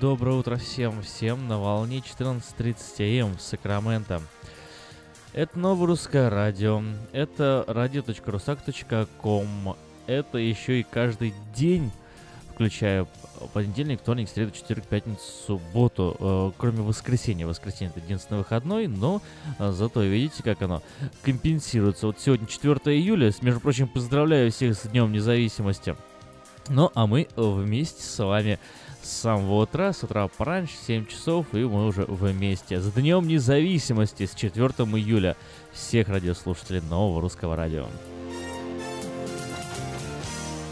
Доброе утро всем на волне 14:30 АМ в Сакраменто. Это новое русское радио, это radio.rusak.com, это еще и каждый день, включая понедельник, вторник, среду, четверг, пятницу, субботу, кроме воскресенья. Воскресенье — это единственный выходной, но зато видите, как оно компенсируется. Вот сегодня 4 июля, между прочим, поздравляю всех с Днем Независимости. Ну а мы вместе с вами с самого утра, с утра пораньше, 7 часов, и мы уже вместе. С Днем Независимости, с 4 июля. Всех радиослушателей Нового Русского Радио.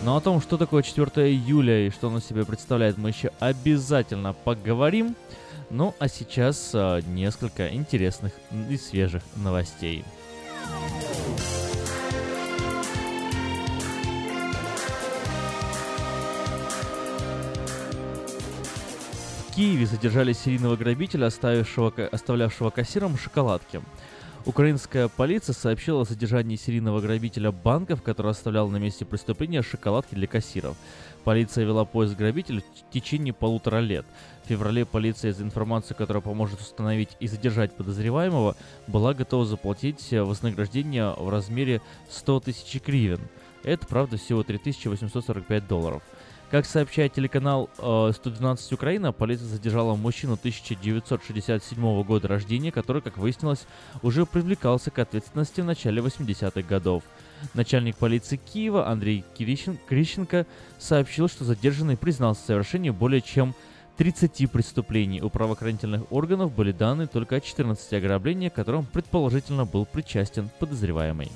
Но о том, что такое 4 июля и что оно себе представляет, мы еще обязательно поговорим. Ну, а сейчас несколько интересных и свежих новостей. В Киеве задержали серийного грабителя, оставлявшего кассиром шоколадки. Украинская полиция сообщила о задержании серийного грабителя банков, который оставлял на месте преступления шоколадки для кассиров. Полиция вела поиск грабителя в течение 1,5 лет. В феврале полиция за информацию, которая поможет установить и задержать подозреваемого, была готова заплатить вознаграждение в размере 100 тысяч гривен. Это, правда, всего $3845. Как сообщает телеканал 112 Украина, полиция задержала мужчину 1967 года рождения, который, как выяснилось, уже привлекался к ответственности в начале 80-х годов. Начальник полиции Киева Андрей Крищенко сообщил, что задержанный признался в совершении более чем 30 преступлений. У правоохранительных органов были данные только о 14 ограблениях, к которым предположительно был причастен подозреваемый.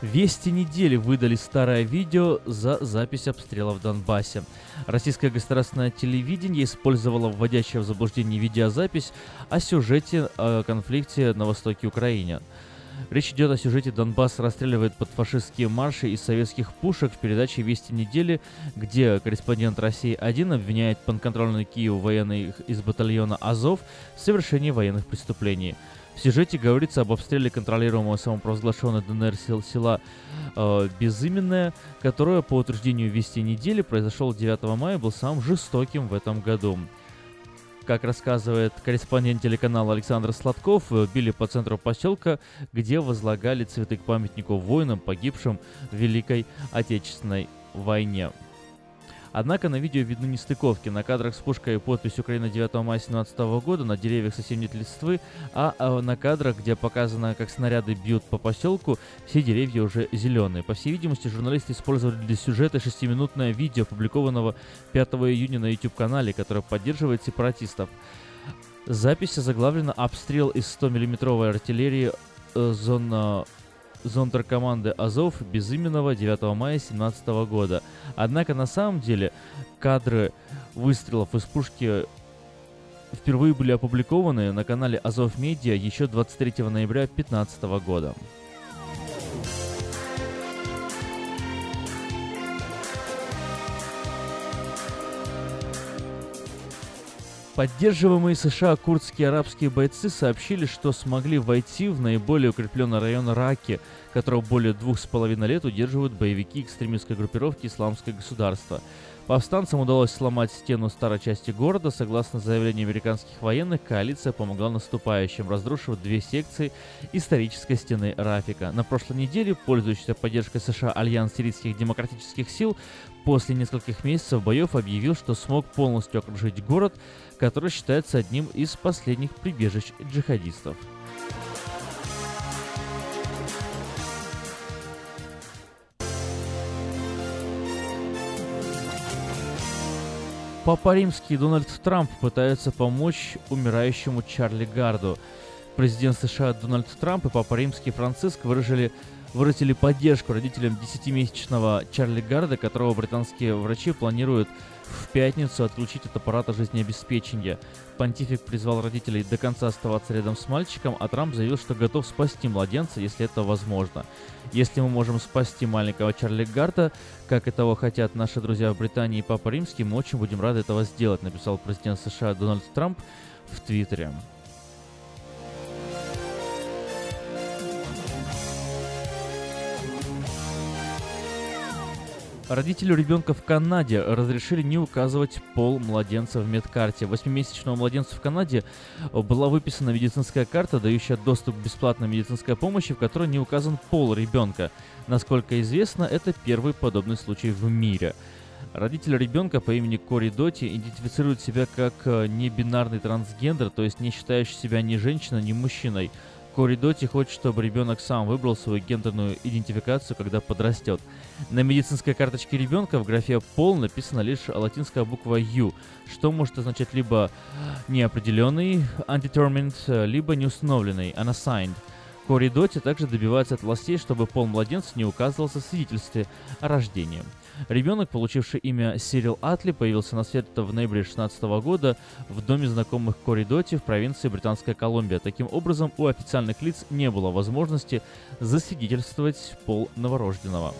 Вести недели выдали старое видео за запись обстрела в Донбассе. Российское государственное телевидение использовало вводящее в заблуждение видеозапись о сюжете о конфликте на востоке Украины. Речь идет о сюжете «Донбасс расстреливает под фашистские марши из советских пушек» в передаче «Вести недели», где корреспондент «России-1» обвиняет подконтрольную Киеву военных из батальона «Азов» в совершении военных преступлений. В сюжете говорится об обстреле контролируемого самопровозглашенной ДНР села Безыменное, которое, по утверждению «Вести недели», произошло 9 мая и был самым жестоким в этом году. Как рассказывает корреспондент телеканала Александр Сладков, били по центру поселка, где возлагали цветы к памятнику воинам, погибшим в Великой Отечественной войне. Однако на видео видны нестыковки. На кадрах с пушкой и подпись «Украина 9 мая 2017 года» на деревьях совсем нет листвы, а на кадрах, где показано, как снаряды бьют по поселку, все деревья уже зеленые. По всей видимости, журналисты использовали для сюжета 6-минутное видео, опубликованного 5 июня на YouTube-канале, которое поддерживает сепаратистов. Запись озаглавлена «Обстрел из 100-миллиметровой артиллерии зонтеркоманды Азов Безыменного 9 мая 2017 года». Однако на самом деле кадры выстрелов из пушки впервые были опубликованы на канале Азов Медиа еще 23 ноября 2015 года. Поддерживаемые США курдские арабские бойцы сообщили, что смогли войти в наиболее укрепленный район Раки, которого более 2,5 лет удерживают боевики экстремистской группировки «Исламское государство». Повстанцам удалось сломать стену старой части города. Согласно заявлению американских военных, коалиция помогла наступающим, разрушив 2 секции исторической стены Рафика. На прошлой неделе, пользуясь поддержкой США, Альянс сирийских демократических сил после нескольких месяцев боев объявил, что смог полностью окружить город, который считается одним из последних прибежищ джихадистов. Папа Римский и Дональд Трамп пытаются помочь умирающему Чарли Гарду. Президент США Дональд Трамп и Папа Римский Франциск выразили поддержку родителям 10-месячного Чарли Гарда, которого британские врачи планируют в пятницу отключить от аппарата жизнеобеспечения. Понтифик призвал родителей до конца оставаться рядом с мальчиком, а Трамп заявил, что готов спасти младенца, если это возможно. «Если мы можем спасти маленького Чарли Гарда, как этого хотят наши друзья в Британии и Папа Римский, мы очень будем рады этого сделать», написал президент США Дональд Трамп в Твиттере. Родителю ребенка в Канаде разрешили не указывать пол младенца в медкарте. 8-месячному младенцу в Канаде была выписана медицинская карта, дающая доступ к бесплатной медицинской помощи, в которой не указан пол ребенка. Насколько известно, это первый подобный случай в мире. Родитель ребенка по имени Кори Доти идентифицирует себя как небинарный трансгендер, то есть не считающий себя ни женщиной, ни мужчиной. Кори Доти хочет, чтобы ребенок сам выбрал свою гендерную идентификацию, когда подрастет. На медицинской карточке ребенка в графе «пол» написана лишь латинская буква «U», что может означать либо неопределенный, undetermined, либо неустановленный, unassigned. Кори Доти также добивается от властей, чтобы пол младенца не указывался в свидетельстве о рождении. Ребенок, получивший имя Сирил Атли, появился на свет в ноябре 2016 года в доме знакомых Кори Доти в провинции Британская Колумбия. Таким образом, у официальных лиц не было возможности засвидетельствовать пол новорожденного.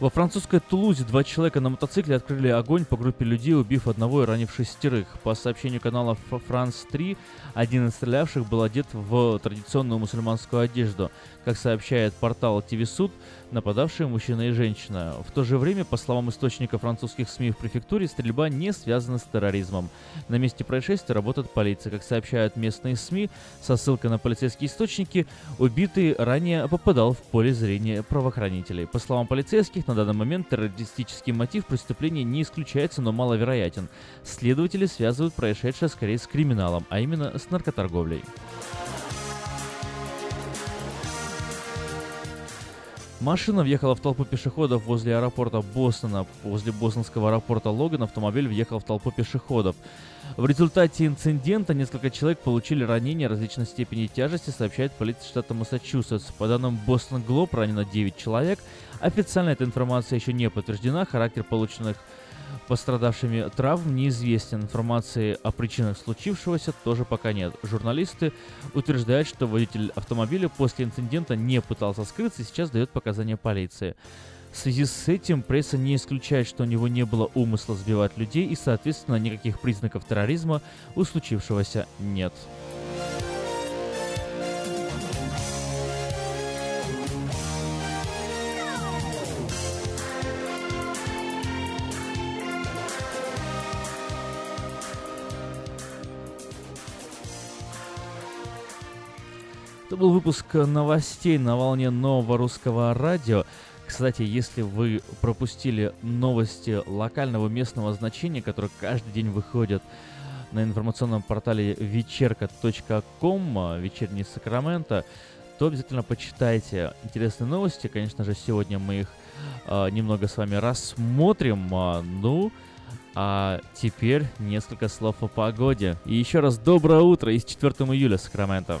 Во французской Тулузе 2 человека на мотоцикле открыли огонь по группе людей, убив одного и ранив 6. По сообщению канала «Франс 3», один из стрелявших был одет в традиционную мусульманскую одежду. Как сообщает портал ТВ-Суд, нападавшие мужчина и женщина. В то же время, по словам источника французских СМИ в префектуре, стрельба не связана с терроризмом. На месте происшествия работает полиция. Как сообщают местные СМИ, со ссылкой на полицейские источники, убитый ранее попадал в поле зрения правоохранителей. По словам полицейских, на данный момент террористический мотив преступления не исключается, но маловероятен. Следователи связывают происшедшее скорее с криминалом, а именно с наркоторговлей. Машина въехала в толпу пешеходов возле аэропорта Бостона. Возле бостонского аэропорта Логан автомобиль въехал в толпу пешеходов. В результате инцидента несколько человек получили ранения различной степени тяжести, сообщает полиция штата Массачусетс. По данным Boston Globe ранено 9 человек. Официально эта информация еще не подтверждена. Характер полученных пострадавшими травм неизвестен. Информации о причинах случившегося тоже пока нет. Журналисты утверждают, что водитель автомобиля после инцидента не пытался скрыться и сейчас дает показания полиции. В связи с этим пресса не исключает, что у него не было умысла сбивать людей и, соответственно, никаких признаков терроризма у случившегося нет. Это был выпуск новостей на волне Нового Русского Радио. Кстати, если вы пропустили новости локального местного значения, которые каждый день выходят на информационном портале вечерка.ком, вечерний Сакраменто, то обязательно почитайте интересные новости. Конечно же, сегодня мы их немного с вами рассмотрим. А теперь несколько слов о погоде. И еще раз доброе утро и с 4 июля, Сакраменто.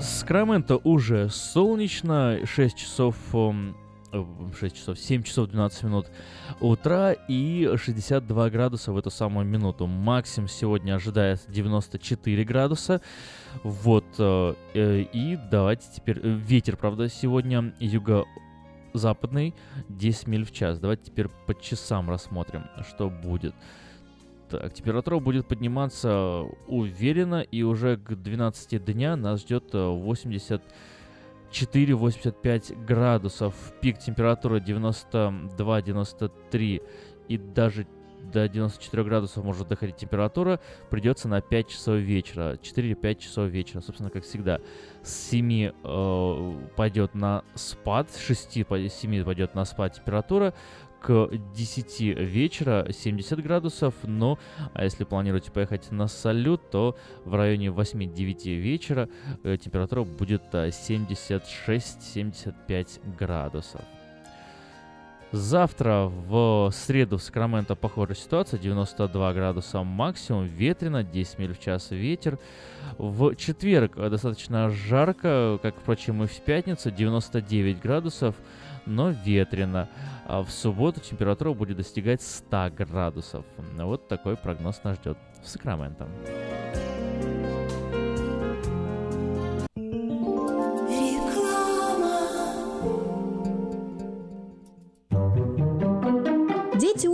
Сакраменто уже солнечно, 7 часов 12 минут утра и 62 градуса в эту самую минуту. Максимум сегодня ожидает 94 градуса. Вот, и давайте теперь... Ветер, правда, сегодня юго-западный, 10 миль в час. Давайте теперь по часам рассмотрим, что будет. Так, температура будет подниматься уверенно, и уже к 12 дня нас ждет 84-85 градусов. Пик температуры 92-93 и даже до 94 градусов может доходить температура. Придется на 5 часов вечера, 4-5 часов вечера, собственно, как всегда. С 7 пойдет на спад, с 6-7 пойдет на спад температура. К 10 вечера 70 градусов, но а если планируете поехать на салют, то в районе 8-9 вечера температура будет 76-75 градусов. Завтра в среду в Сакраменто похожая ситуация, 92 градуса максимум, ветрено, 10 миль в час ветер. В четверг достаточно жарко, как, впрочем, и в пятницу, 99 градусов, но ветрено. А в субботу температура будет достигать 100 градусов. Вот такой прогноз нас ждет в Сакраменто. Дети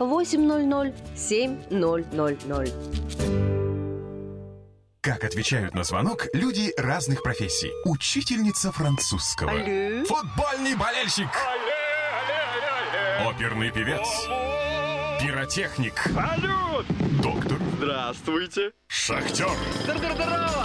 916-800-7000. Как отвечают на звонок люди разных профессий. Учительница французского. Алле. Футбольный болельщик. Алле, алле, алле, алле. Оперный певец. Пиротехник. Салют! Доктор. Здравствуйте. Шахтер. Здорово!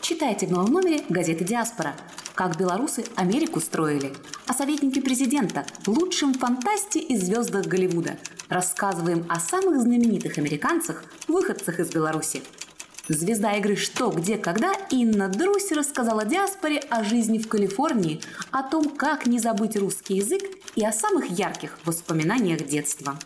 Читайте в новом номере газеты «Диаспора». Как белорусы Америку строили. О советнике президента, лучшем фантасте и звездах Голливуда. Рассказываем о самых знаменитых американцах, выходцах из Беларуси. Звезда игры «Что, где, когда» Инна Друсси рассказала диаспоре о жизни в Калифорнии, о том, как не забыть русский язык и о самых ярких воспоминаниях детства.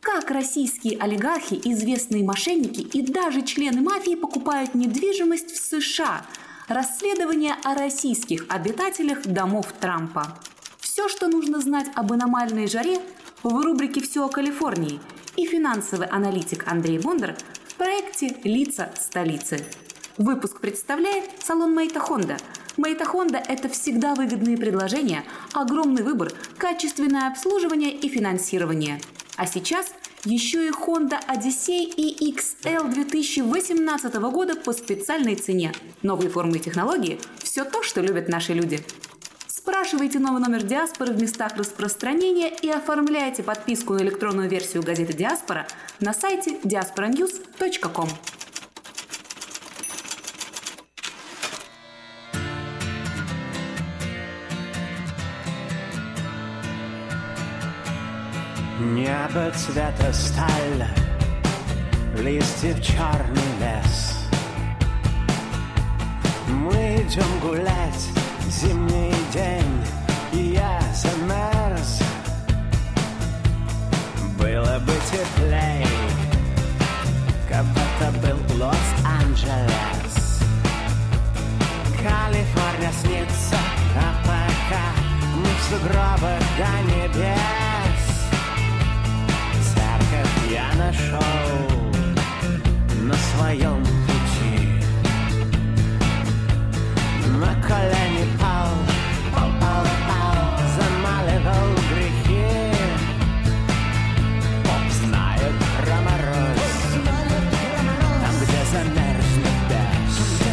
Как российские олигархи, известные мошенники и даже члены мафии покупают недвижимость в США. Расследование о российских обитателях домов Трампа. Все, что нужно знать об аномальной жаре, в рубрике «Все о Калифорнии» и финансовый аналитик Андрей Бондар в проекте «Лица столицы». Выпуск представляет салон Мэйта Хонда. Мэйта Хонда – это всегда выгодные предложения, огромный выбор, качественное обслуживание и финансирование. А сейчас еще и Honda Odyssey и XL 2018 года по специальной цене. Новые формы и технологии – все то, что любят наши люди. Спрашивайте новый номер «Диаспоры» в местах распространения и оформляйте подписку на электронную версию газеты «Диаспора» на сайте diasporanews.com. Небо цвета сталь, листьев черный лес. Мы идем гулять, зимний день, и я замерз. Было бы теплей, как будто был Лос-Анджелес. Калифорния снится, а пока мы в сугробах до небес. Я нашел на своем пути. На колени пал, пал, пал, пал, замаливал грехи. Поп знает про мороз, там, где замерзнет дождь.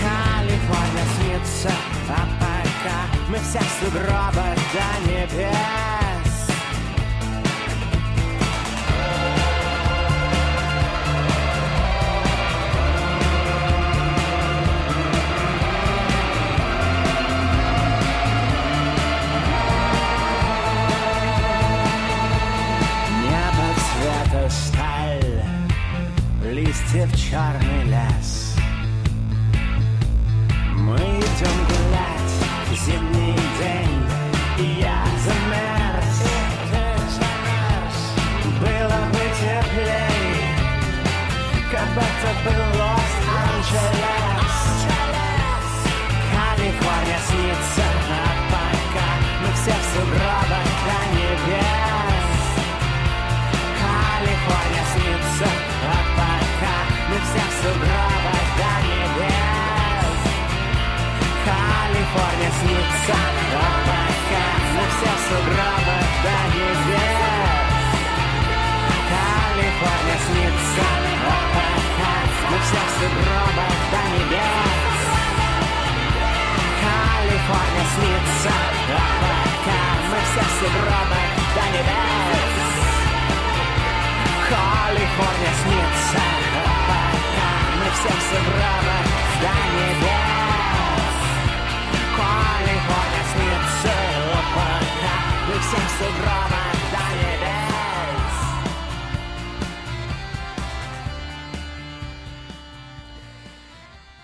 Калифорния снится, а пока мы все в сугробах до небес. снится, но вся сугроба до небес. Калифорния снится, но вся сугроба до небес. Калифорния снится, но вся сугроба до небес. Калифорния снится, мы все сугробы до небес. Калифорния снится, мы все сугробы до небес.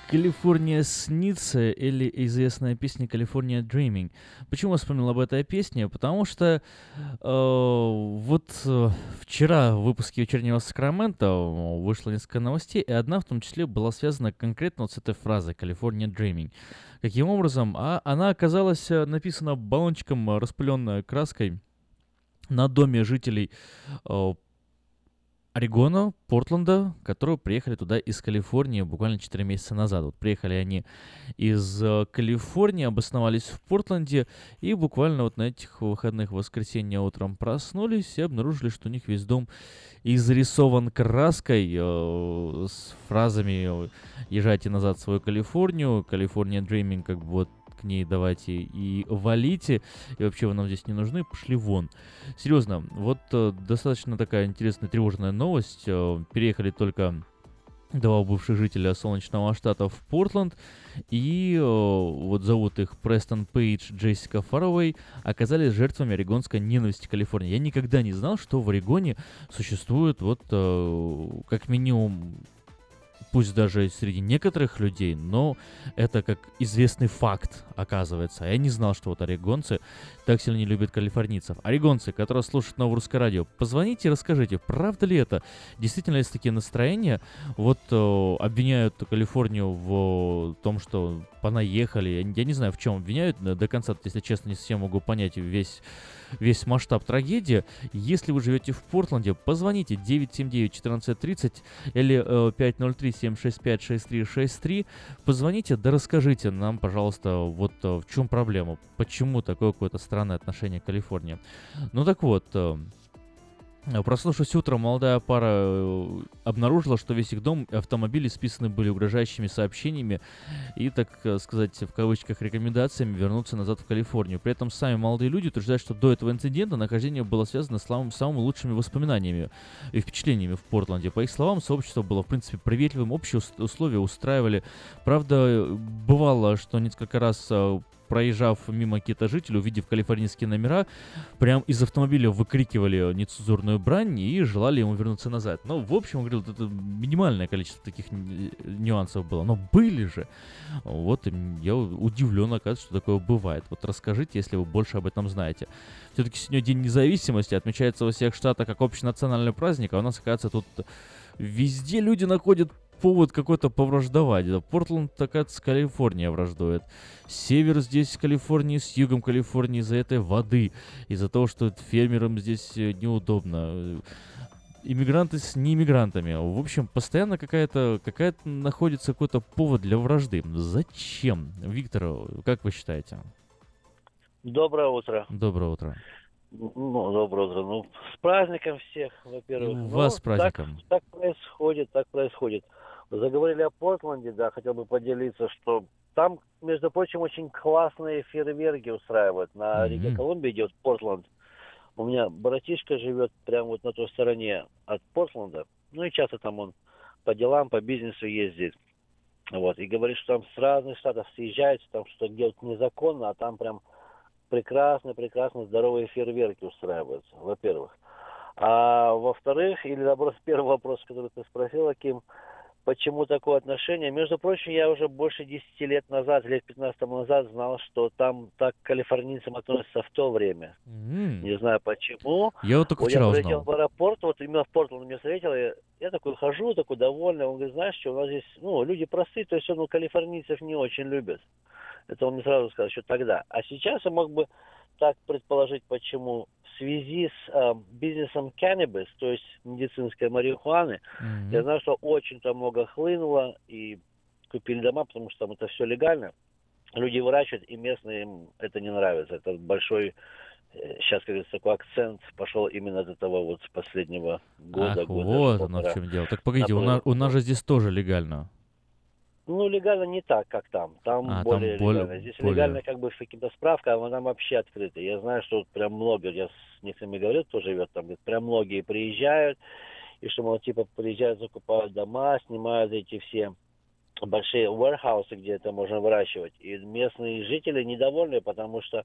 «Калифорния снится» или известная песня «California Dreaming». Почему я вспомнил об этой песне? Потому что вчера в выпуске «Вечернего Сакрамента» вышло несколько новостей, и одна в том числе была связана конкретно вот с этой фразой «California Dreaming». Каким образом? Она оказалась написана баллончиком, распыленной краской на доме жителей Орегона, Портленда, которые приехали туда из Калифорнии буквально 4 месяца назад. Вот приехали они из Калифорнии, обосновались в Портленде и буквально вот на этих выходных в воскресенье утром проснулись и обнаружили, что у них весь дом изрисован краской с фразами «Езжайте назад в свою Калифорнию», «Калифорния Dreaming», как бы вот к ней давайте и валите, и вообще вы нам здесь не нужны, пошли вон. Серьезно, вот достаточно такая интересная тревожная новость. Переехали только два бывших жителя Солнечного штата в Портленд, и вот зовут их Престон Пейдж, Джессика Фаруэй, оказались жертвами орегонской ненависти Калифорнии. Я никогда не знал, что в Орегоне существует вот как минимум, пусть даже среди некоторых людей, но это как известный факт, оказывается. Я не знал, что вот орегонцы так сильно не любят калифорнийцев. Орегонцы, которые слушают Новое Русское Радио, позвоните и расскажите, правда ли это? Действительно есть такие настроения? Вот обвиняют Калифорнию в том, что понаехали. Я не знаю, в чем обвиняют. До конца, если честно, не совсем могу понять весь масштаб трагедии. Если вы живете в Портленде, позвоните 979-1430 или 503-765-6363. Позвоните, да расскажите нам, пожалуйста, вот в чем проблема. Почему такое какое-то странное отношение к Калифорнии? Ну так вот, прослушав утром, молодая пара обнаружила, что весь их дом и автомобили списаны были угрожающими сообщениями и, так сказать, в кавычках рекомендациями вернуться назад в Калифорнию. При этом сами молодые люди утверждают, что до этого инцидента нахождение было связано с самыми лучшими воспоминаниями и впечатлениями в Портленде. По их словам, сообщество было, в принципе, приветливым, общие условия устраивали. Правда, бывало, что несколько раз, проезжав мимо какие-то жители, увидев калифорнийские номера, прям из автомобиля выкрикивали нецензурную брань и желали ему вернуться назад. Но, в общем, он говорил, это минимальное количество таких нюансов было. Но были же. Вот, я удивлен, оказывается, что такое бывает. Вот расскажите, если вы больше об этом знаете. Все-таки сегодня День независимости отмечается во всех штатах как общенациональный праздник, а у нас, оказывается, тут везде люди находят повод какой-то повраждовать. Портленд, оказывается, с Калифорнией враждует. Север здесь с Калифорнией, с югом Калифорнии из-за этой воды, из-за того, что фермерам здесь неудобно. Иммигранты с неиммигрантами. В общем, постоянно какая-то находится какой-то повод для вражды. Зачем? Виктор, как вы считаете? Доброе утро. Доброе утро. Доброе утро. С праздником всех, во-первых. Вас с праздником. Так происходит. Заговорили о Портленде, да, хотел бы поделиться, что там, между прочим, очень классные фейерверки устраивают. На реке Колумбия идет Портленд. У меня братишка живет прямо вот на той стороне от Портленда. И часто там он по делам, по бизнесу ездит. И говорит, что там с разных штатов съезжаются, там что-то делают незаконно, а там прям прекрасно здоровые фейерверки устраиваются, во-первых. А во-вторых, или наоборот, первый вопрос, который ты спросила, Ким, почему такое отношение? Между прочим, я уже больше 10 лет назад, лет 15 назад знал, что там так к калифорнийцам относятся в то время. Не знаю почему. Я вот только вчера узнал. Я прилетел в аэропорт, вот именно в Портленд он меня встретил, и я такой хожу, такой довольный. Он говорит, знаешь что, у нас здесь люди простые, то есть он калифорнийцев не очень любит. Это он мне сразу сказал, что тогда. А сейчас я мог бы так предположить, почему. В связи с бизнесом cannabis, то есть медицинской марихуаны, я знаю, что очень там много хлынуло и купили дома, потому что там это все легально. люди выращивают, и местным это не нравится. Это большой, сейчас, как говорится, такой акцент пошел именно от этого вот с последнего года. Ах, года, вот оно в чем дело. Так погодите, у нас же здесь тоже легально. Ну, легально не так, как там. Там более легально. Здесь более... легально как бы каким-то справка, а она вообще открыта. Я знаю, что вот прям много, я с некоторыми говорю, кто живет там, говорит, прям многие приезжают, и что, мол, типа, приезжают, закупают дома, снимают эти все большие уэрхаусы, где это можно выращивать. И местные жители недовольны, потому что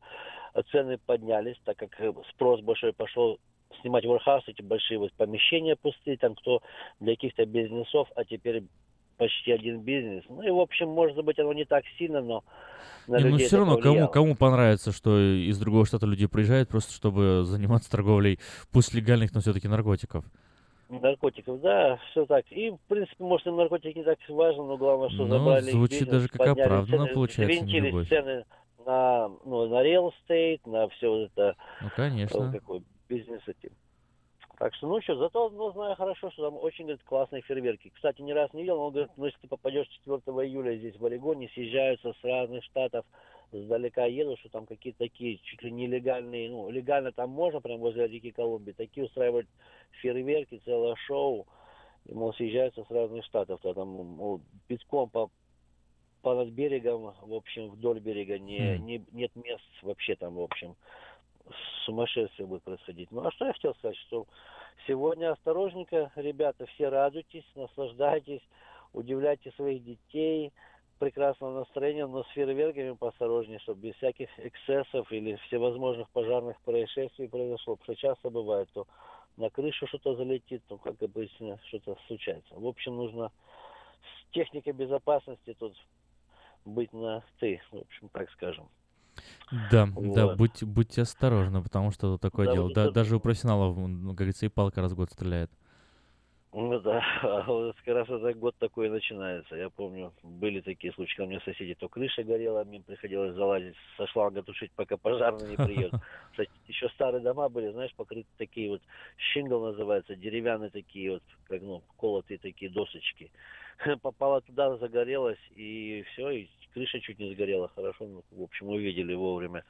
цены поднялись, так как спрос большой пошел снимать уэрхаусы, эти большие вот помещения пустые, там кто для каких-то бизнесов, а теперь... почти один бизнес. Ну и, в общем, может быть, оно не так сильно, но на людей это все равно кому понравится, что из другого штата люди приезжают просто, чтобы заниматься торговлей, пусть легальных, но все-таки наркотиков. Наркотиков, да, все так. И, в принципе, может, им наркотики не так важно, но главное, что забрали бизнес. Ну, звучит даже как оправданно, получается. Винтили цены на real estate, на все вот это. Ну, конечно. Какой бизнес этим. Так что, ну что, зато знаю хорошо, что там очень, говорит, классные фейерверки. Кстати, ни раз не видел, но он говорит, ну если ты попадешь 4 июля здесь в Орегоне, съезжаются с разных штатов, сдалека едут, что там какие-то такие чуть ли нелегальные, ну легально там можно, прям возле реки Колумбии, такие устраивают фейерверки, целое шоу, и, мол, съезжаются с разных штатов, то там, мол, битком понад берегом, в общем, вдоль берега нет мест вообще там, в общем. Сумасшествие будет происходить. Ну, а что я хотел сказать, что сегодня осторожненько, ребята, все радуйтесь, наслаждайтесь, удивляйте своих детей, прекрасного настроения, но с фейерверками поосторожнее, чтобы без всяких эксцессов или всевозможных пожарных происшествий произошло, потому что часто бывает, то на крышу что-то залетит, то, как обычно, что-то случается. В общем, нужно с техникой безопасности тут быть на «ты», в общем, так скажем. Да, вот. Да, будьте осторожны, потому что такое дело. Вот это... Даже у профессионалов, как говорится, и палка раз в год стреляет. Ну да, как раз этот год такой начинается. Я помню, были такие случаи, когда у меня соседи, то крыша горела, мне приходилось залазить со шланга тушить, пока пожарные не приедут. Кстати, еще старые дома были, знаешь, покрыты такие вот, шингл называется, деревянные такие вот, как, колотые такие досочки. Попала туда, загорелась, и все, и крыша чуть не сгорела. Хорошо, в общем, увидели вовремя.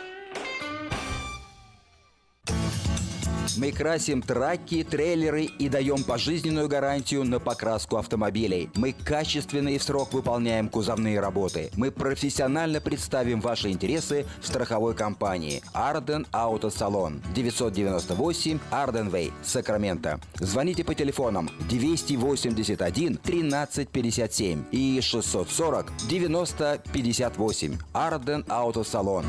Мы красим траки, трейлеры и даем пожизненную гарантию на покраску автомобилей. Мы качественно и в срок выполняем кузовные работы. Мы профессионально представим ваши интересы в страховой компании Арден Автосалон. 998 Арденвей, Сакраменто. Звоните по телефонам 281 1357 и 640 9058. Арден Автосалон.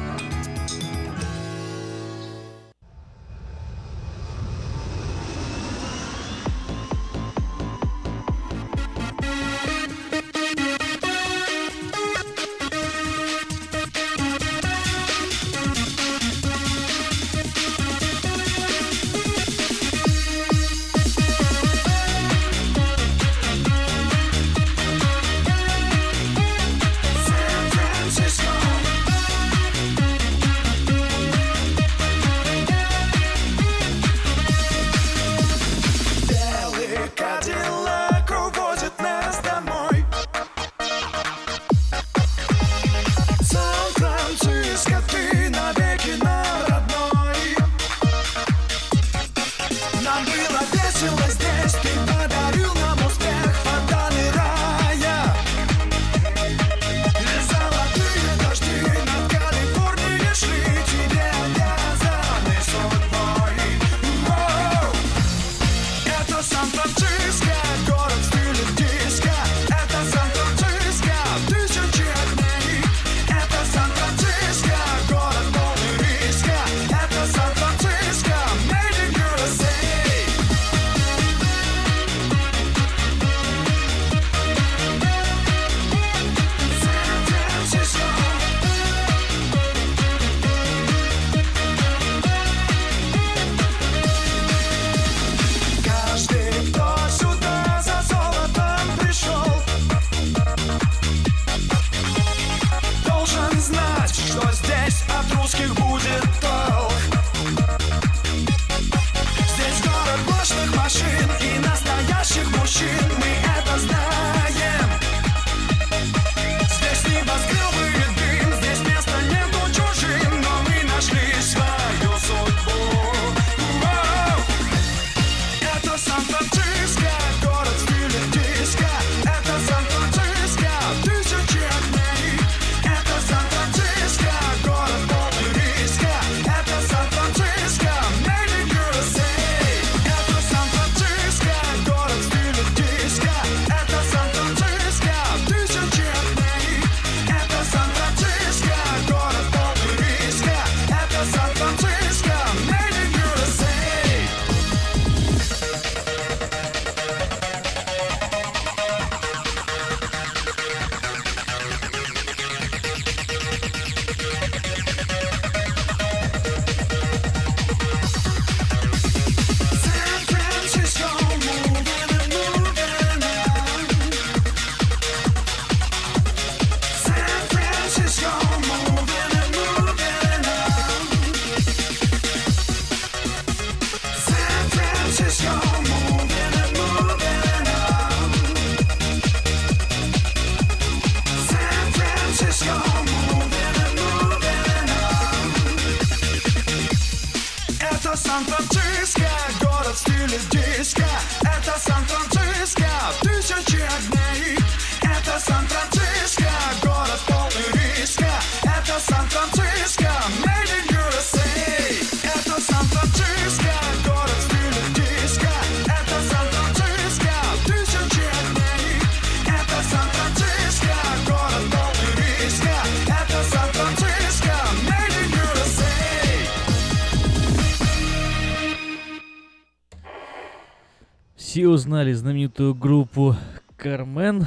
все узнали знаменитую группу «Кармен»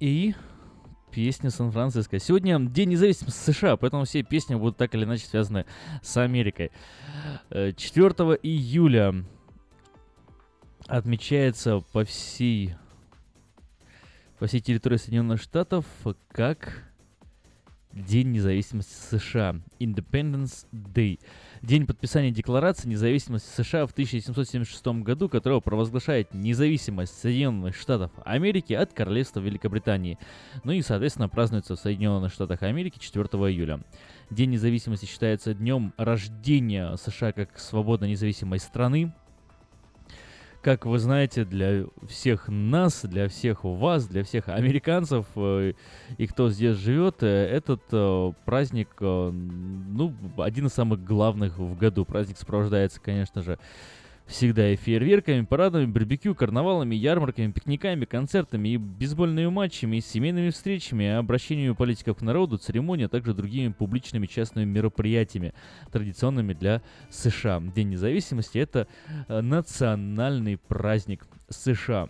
и песня «Сан-Франциско». Сегодня День независимости США, поэтому все песни будут так или иначе связаны с Америкой. 4 июля отмечается по всей территории Соединенных Штатов как День независимости США, Independence Day, день подписания Декларации независимости США в 1776 году, которая провозглашает независимость Соединенных Штатов Америки от Королевства Великобритании. Ну и, соответственно, празднуется в Соединенных Штатах Америки 4 июля. День независимости считается днем рождения США как свободно-независимой страны. Как вы знаете, для всех нас, для всех вас, для всех американцев и кто здесь живет, этот праздник, один из самых главных в году. Праздник сопровождается, конечно же, всегда и фейерверками, парадами, барбекю, карнавалами, ярмарками, пикниками, концертами, и бейсбольными матчами, и семейными встречами, обращениями политиков к народу, церемониями, а также другими публичными частными мероприятиями, традиционными для США. День независимости – это национальный праздник США.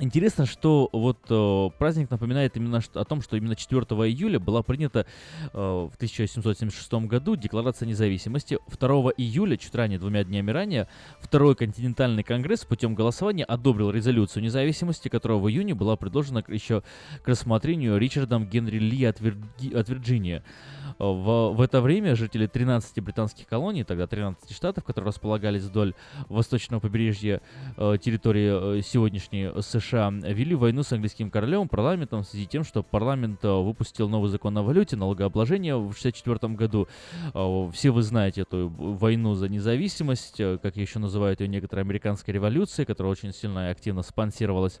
Интересно, что праздник напоминает именно о том, что именно 4 июля была принята в 1776 году Декларация независимости. 2 июля, чуть ранее, двумя днями ранее, Второй континентальный конгресс путем голосования одобрил резолюцию независимости, которая в июне была предложена еще к рассмотрению Ричардом Генри Ли от Вирджинии. В это время жители 13 британских колоний, тогда 13 штатов, которые располагались вдоль восточного побережья территории сегодняшней США, вели войну с английским королем, парламентом, в связи с тем, что парламент выпустил новый закон о валюте, налогообложение в 1964 году. Все вы знаете эту войну за независимость, как еще называют ее некоторые американской революцией, которая очень сильно и активно спонсировалась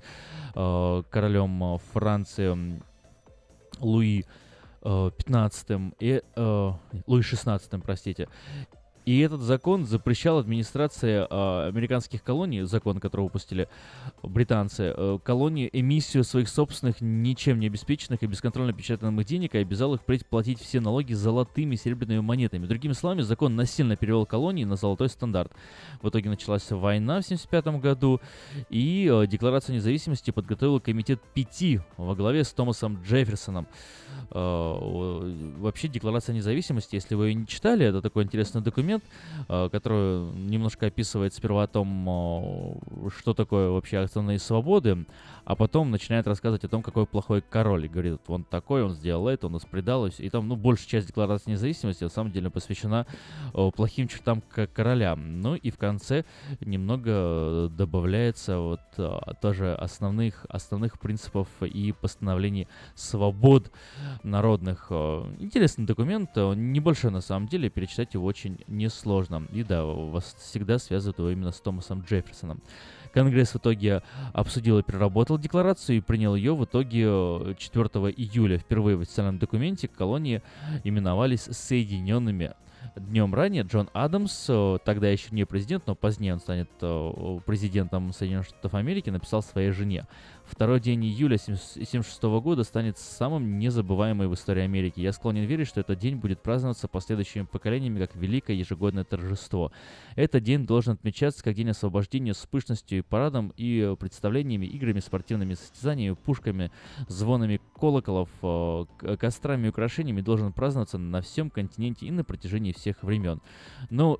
королем Франции Луи 15-м и Луи 16-м, простите. И этот закон запрещал администрации американских колоний, закон, который выпустили британцы, колонии, эмиссию своих собственных, ничем не обеспеченных и бесконтрольно печатаемых денег, и обязал их платить все налоги золотыми и серебряными монетами. Другими словами, закон насильно перевел колонии на золотой стандарт. В итоге началась война в 1975 году, и Декларацию независимости подготовил комитет 5 во главе с Томасом Джефферсоном. Вообще, Декларация независимости, если вы ее не читали, это такой интересный документ, который немножко описывает сперва о том, что такое вообще основные свободы, а потом начинает рассказывать о том, какой плохой король. И говорит, он такой, он сделал это, он нас предал. И там, большая часть Декларации независимости на самом деле посвящена плохим чертам короля. Ну и в конце немного добавляется тоже основных принципов и постановлений свобод народных. Интересный документ, он небольшой на самом деле, перечитать его очень несложно. И да, вас всегда связывают его именно с Томасом Джефферсоном. Конгресс в итоге обсудил и переработал декларацию и принял ее в итоге 4 июля. Впервые в официальном документе колонии именовались Соединенными. Днем ранее Джон Адамс, тогда еще не президент, но позднее он станет президентом Соединенных Штатов Америки, написал своей жене: второй день июля 1976 года станет самым незабываемым в истории Америки. Я склонен верить, что этот день будет праздноваться последующими поколениями как великое ежегодное торжество. Этот день должен отмечаться как день освобождения с пышностью и парадом, и представлениями, играми, спортивными состязаниями, пушками, звонами колоколов, кострами и украшениями. Должен праздноваться на всем континенте и на протяжении всех времен. Но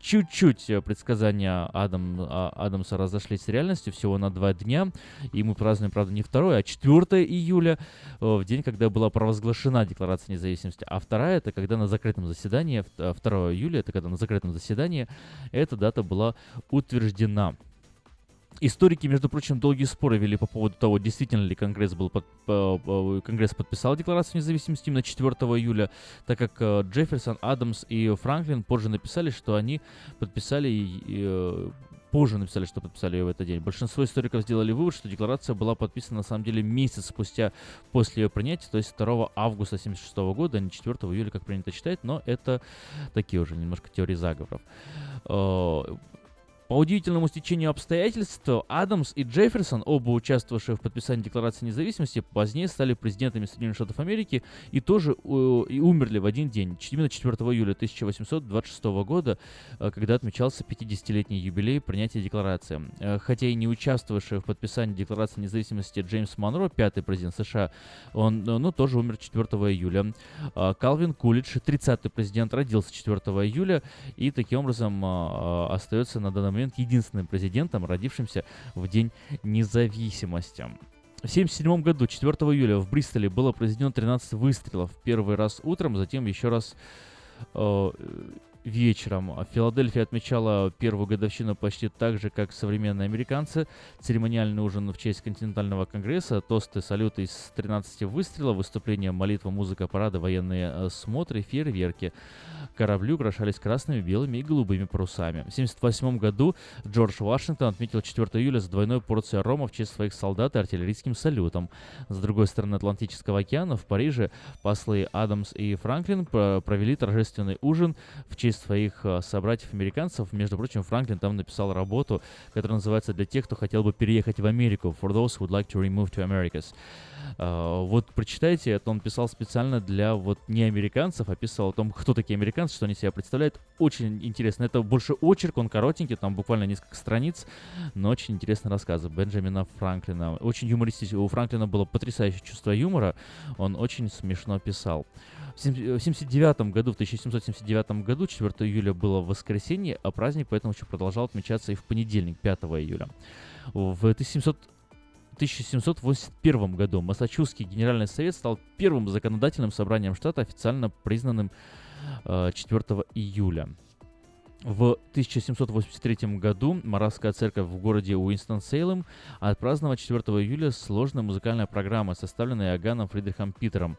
чуть-чуть предсказания Адамса разошлись с реальностью всего на 2 дня, и мы празднуем, правда, не 2, а 4 июля, в день, когда была провозглашена Декларация независимости, а 2 это когда на закрытом заседании, 2 июля это когда на закрытом заседании эта дата была утверждена. Историки, между прочим, долгие споры вели по поводу того, действительно ли Конгресс подписал Декларацию независимости именно 4 июля, так как Джефферсон, Адамс и Франклин позже написали, что они подписали ее в этот день. Большинство историков сделали вывод, что декларация была подписана на самом деле месяц спустя после ее принятия, то есть 2 августа 1976 года, а не 4 июля, как принято считать, но это такие уже немножко теории заговоров. По удивительному стечению обстоятельств, Адамс и Джефферсон, оба участвовавшие в подписании Декларации независимости, позднее стали президентами Соединенных Штатов Америки и тоже умерли в один день, именно 4 июля 1826 года, когда отмечался 50-летний юбилей принятия Декларации. Хотя и не участвовавший в подписании Декларации независимости Джеймс Монро, пятый президент США, он тоже умер 4 июля. Калвин Кулич, 30-й президент, родился 4 июля и таким образом остается на данный момент единственным президентом, родившимся в День независимости. В 1977 году, 4 июля, в Бристоле было произведено 13 выстрелов. Первый раз утром, затем еще раз вечером. Филадельфия отмечала первую годовщину почти так же, как современные американцы. Церемониальный ужин в честь континентального конгресса, тосты, салюты из 13 выстрелов, выступления, молитва, музыка, парады, военные смотры, фейерверки. Корабли украшались красными, белыми и голубыми парусами. В 1978 году Джордж Вашингтон отметил 4 июля с двойной порцией рома в честь своих солдат и артиллерийским салютом. С другой стороны Атлантического океана в Париже послы Адамс и Франклин провели торжественный ужин в честь своих собратьев-американцев. Между прочим, Франклин там написал работу, которая называется «Для тех, кто хотел бы переехать в Америку», «For those who would like to remove to Americas». Вот прочитайте, это он писал специально для вот не американцев, описывал о том, кто такие американцы, что они себя представляют. Очень интересно. Это больше очерк, он коротенький, там буквально несколько страниц, но очень интересный рассказ Бенджамина Франклина. Очень юмористический. У Франклина было потрясающее чувство юмора, он очень смешно писал. В 1779 году, 4 июля было воскресенье, а праздник поэтому еще продолжал отмечаться и в понедельник, 5 июля. В 1781 году Массачусетский Генеральный Совет стал первым законодательным собранием штата, официально признанным 4 июля. В 1783 году Моравская церковь в городе Уинстон-Сейлем отпраздновала 4 июля сложная музыкальная программа, составленная Иоганном Фридрихом Питером.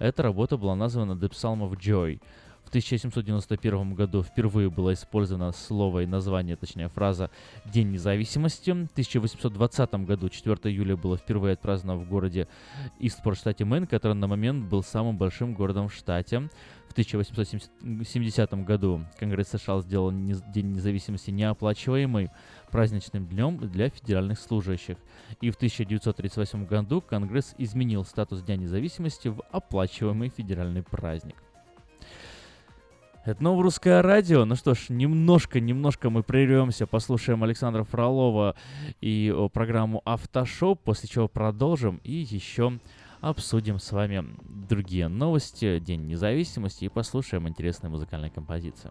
Эта работа была названа «The Psalm of Joy». В 1791 году впервые было использовано слово и название, точнее фраза «День независимости». В 1820 году 4 июля было впервые отпраздновано в городе Истпорт, штате Мэн, который на момент был самым большим городом в штате. В 1870 году Конгресс США сделал День независимости неоплачиваемый праздничным днем для федеральных служащих. И в 1938 году Конгресс изменил статус Дня независимости в оплачиваемый федеральный праздник. Это новое русское радио. Ну что ж, немножко мы прервемся, послушаем Александра Фролова и программу «Автошоп», после чего продолжим и еще обсудим с вами другие новости, День независимости и послушаем интересные музыкальные композиции.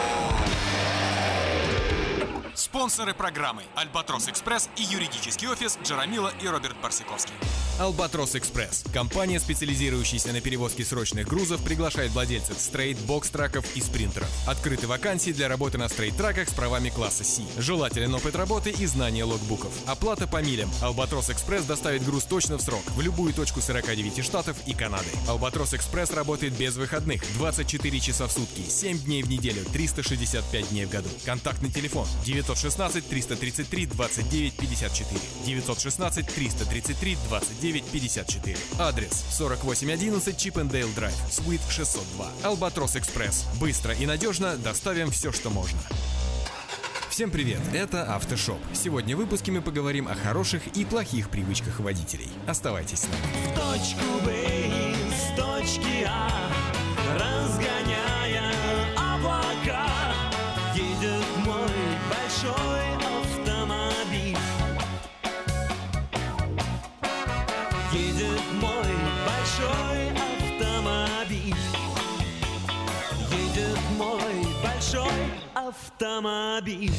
Спонсоры программы «Альбатрос Экспресс» и юридический офис «Джарамила» и Роберт Барсиковский. «Албатрос Экспресс» – компания, специализирующаяся на перевозке срочных грузов, приглашает владельцев стрейт, бокс-траков и спринтеров. Открыты вакансии для работы на стрейт-траках с правами класса C. Желателен опыт работы и знание логбуков. Оплата по милям. «Албатрос Экспресс» доставит груз точно в срок в любую точку 49 штатов и Канады. «Албатрос Экспресс» работает без выходных, 24 часа в сутки, 7 дней в неделю, 365 дней в году. Контактный телефон 916-333-2954. 916-333-2954. Адрес 4811 Чиппендейл Драйв, Суит 602. «Албатрос Экспресс». Быстро и надежно доставим все, что можно. Всем привет, это «Автошоп». Сегодня в выпуске мы поговорим о хороших и плохих привычках водителей. Оставайтесь с нами. В точку Б, с точки А, разгоняя облака, едет мой большой автомобиль. Едет мой большой автомобиль. Едет мой большой автомобиль.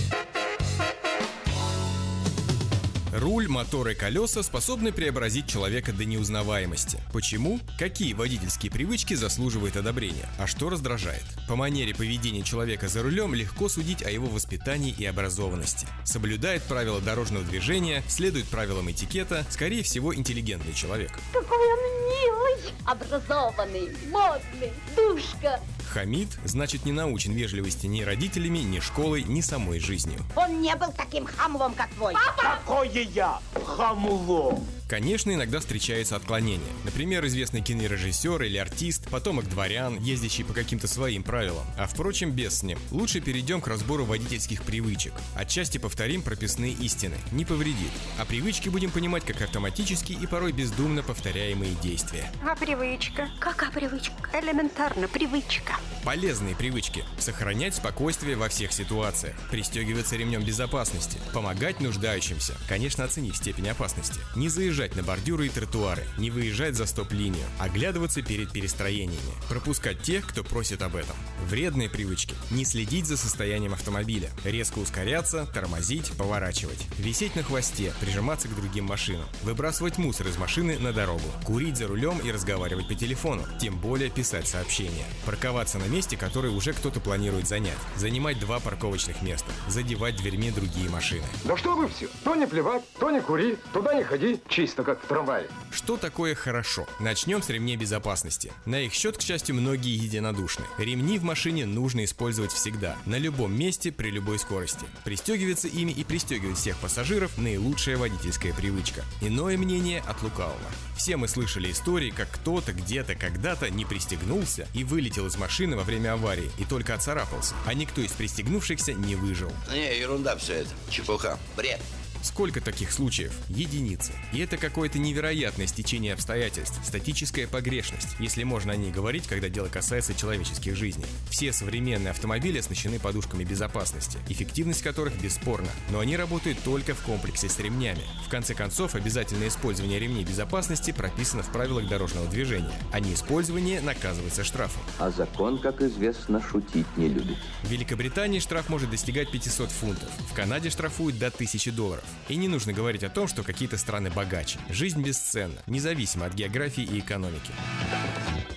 Руль, мотор и колеса способны преобразить человека до неузнаваемости. Почему? Какие водительские привычки заслуживают одобрения? А что раздражает? По манере поведения человека за рулем легко судить о его воспитании и образованности. Соблюдает правила дорожного движения, следует правилам этикета, скорее всего, интеллигентный человек. Какой он милый, образованный, модный, душка. Хамит, значит, не научен вежливости ни родителями, ни школой, ни самой жизнью. Он не был таким хамлом, как твой. Папа! Какое я хамло! Конечно, иногда встречаются отклонения. Например, известный кинорежиссер или артист, потомок дворян, ездящий по каким-то своим правилам. А впрочем, без с ним. Лучше перейдем к разбору водительских привычек. Отчасти повторим прописные истины. Не повредит. А привычки будем понимать как автоматически и порой бездумно повторяемые действия. А привычка? Какая привычка? Элементарно, привычка. Полезные привычки. Сохранять спокойствие во всех ситуациях. Пристегиваться ремнем безопасности. Помогать нуждающимся. Конечно, оценив степень опасности. Не заезжать на бордюры и тротуары, не выезжать за стоп-линию, оглядываться перед перестроениями, пропускать тех, кто просит об этом. Вредные привычки. Не следить за состоянием автомобиля, резко ускоряться, тормозить, поворачивать, висеть на хвосте, прижиматься к другим машинам, выбрасывать мусор из машины на дорогу, курить за рулем и разговаривать по телефону, тем более писать сообщения, парковаться на месте, которое уже кто-то планирует занять, занимать 2 парковочных места, задевать дверьми другие машины. Да что вы все? То не плевать, то не кури, туда не ходи, чисто. Как в трамвае. Что такое хорошо? Начнем с ремней безопасности. На их счет, к счастью, многие единодушны. Ремни в машине нужно использовать всегда, на любом месте, при любой скорости. Пристегиваться ими и пристегивать всех пассажиров – наилучшая водительская привычка. Иное мнение от лукавого. Все мы слышали истории, как кто-то где-то когда-то не пристегнулся и вылетел из машины во время аварии и только отцарапался, а никто из пристегнувшихся не выжил. Не, ерунда все это. Чепуха. Бред. Сколько таких случаев? Единицы. И это какое-то невероятное стечение обстоятельств, статическая погрешность, если можно о ней говорить, когда дело касается человеческих жизней. Все современные автомобили оснащены подушками безопасности, эффективность которых бесспорна, но они работают только в комплексе с ремнями. В конце концов, обязательное использование ремней безопасности прописано в правилах дорожного движения, а неиспользование наказывается штрафом. А закон, как известно, шутить не любит. В Великобритании штраф может достигать 500 фунтов, в Канаде штрафуют до 1000 долларов. И не нужно говорить о том, что какие-то страны богаче. Жизнь бесценна, независимо от географии и экономики.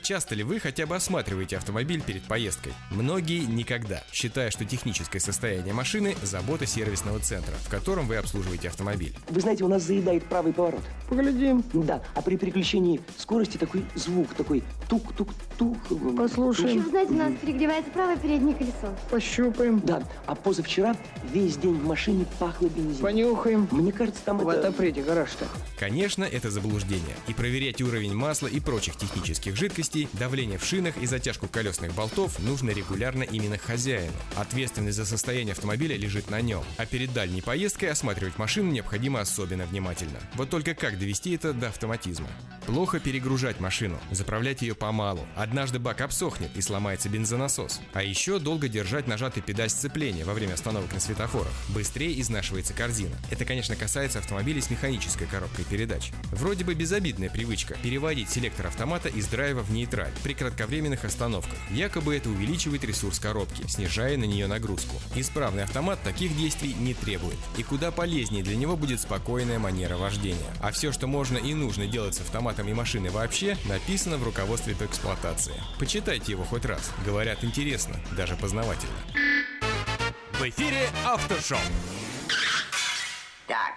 Часто ли вы хотя бы осматриваете автомобиль перед поездкой? Многие никогда, считая, что техническое состояние машины – забота сервисного центра, в котором вы обслуживаете автомобиль. Вы знаете, у нас заедает правый поворот. Поглядим. Да, а при переключении скорости такой звук, такой тук-тук-тук. Послушаем. Вы знаете, у нас перегревается правое переднее колесо. Пощупаем. Да, а позавчера весь день в машине пахло бензином. Понюхаем. Мне кажется, там вот это... отоприте гараж-то. Конечно, это заблуждение. И проверять уровень масла и прочих технических жидкостей, давление в шинах и затяжку колесных болтов нужно регулярно именно хозяину. Ответственность за состояние автомобиля лежит на нем. А перед дальней поездкой осматривать машину необходимо особенно внимательно. Вот только как довести это до автоматизма? Плохо перегружать машину, заправлять ее помалу. Однажды бак обсохнет и сломается бензонасос. А еще долго держать нажатой педаль сцепления во время остановок на светофорах. Быстрее изнашивается корзина. Это, конечно, касается автомобилей с механической коробкой передач. Вроде бы безобидная привычка переводить селектор автомата из драйва в нейтраль при кратковременных остановках. Якобы это увеличивает ресурс коробки, снижая на нее нагрузку. Исправный автомат таких действий не требует. И куда полезнее для него будет спокойная манера вождения. А все, что можно и нужно делать с автоматом и машины вообще, написано в руководстве по эксплуатации. Почитайте его хоть раз. Говорят, интересно, даже познавательно. В эфире Автошоп. Так,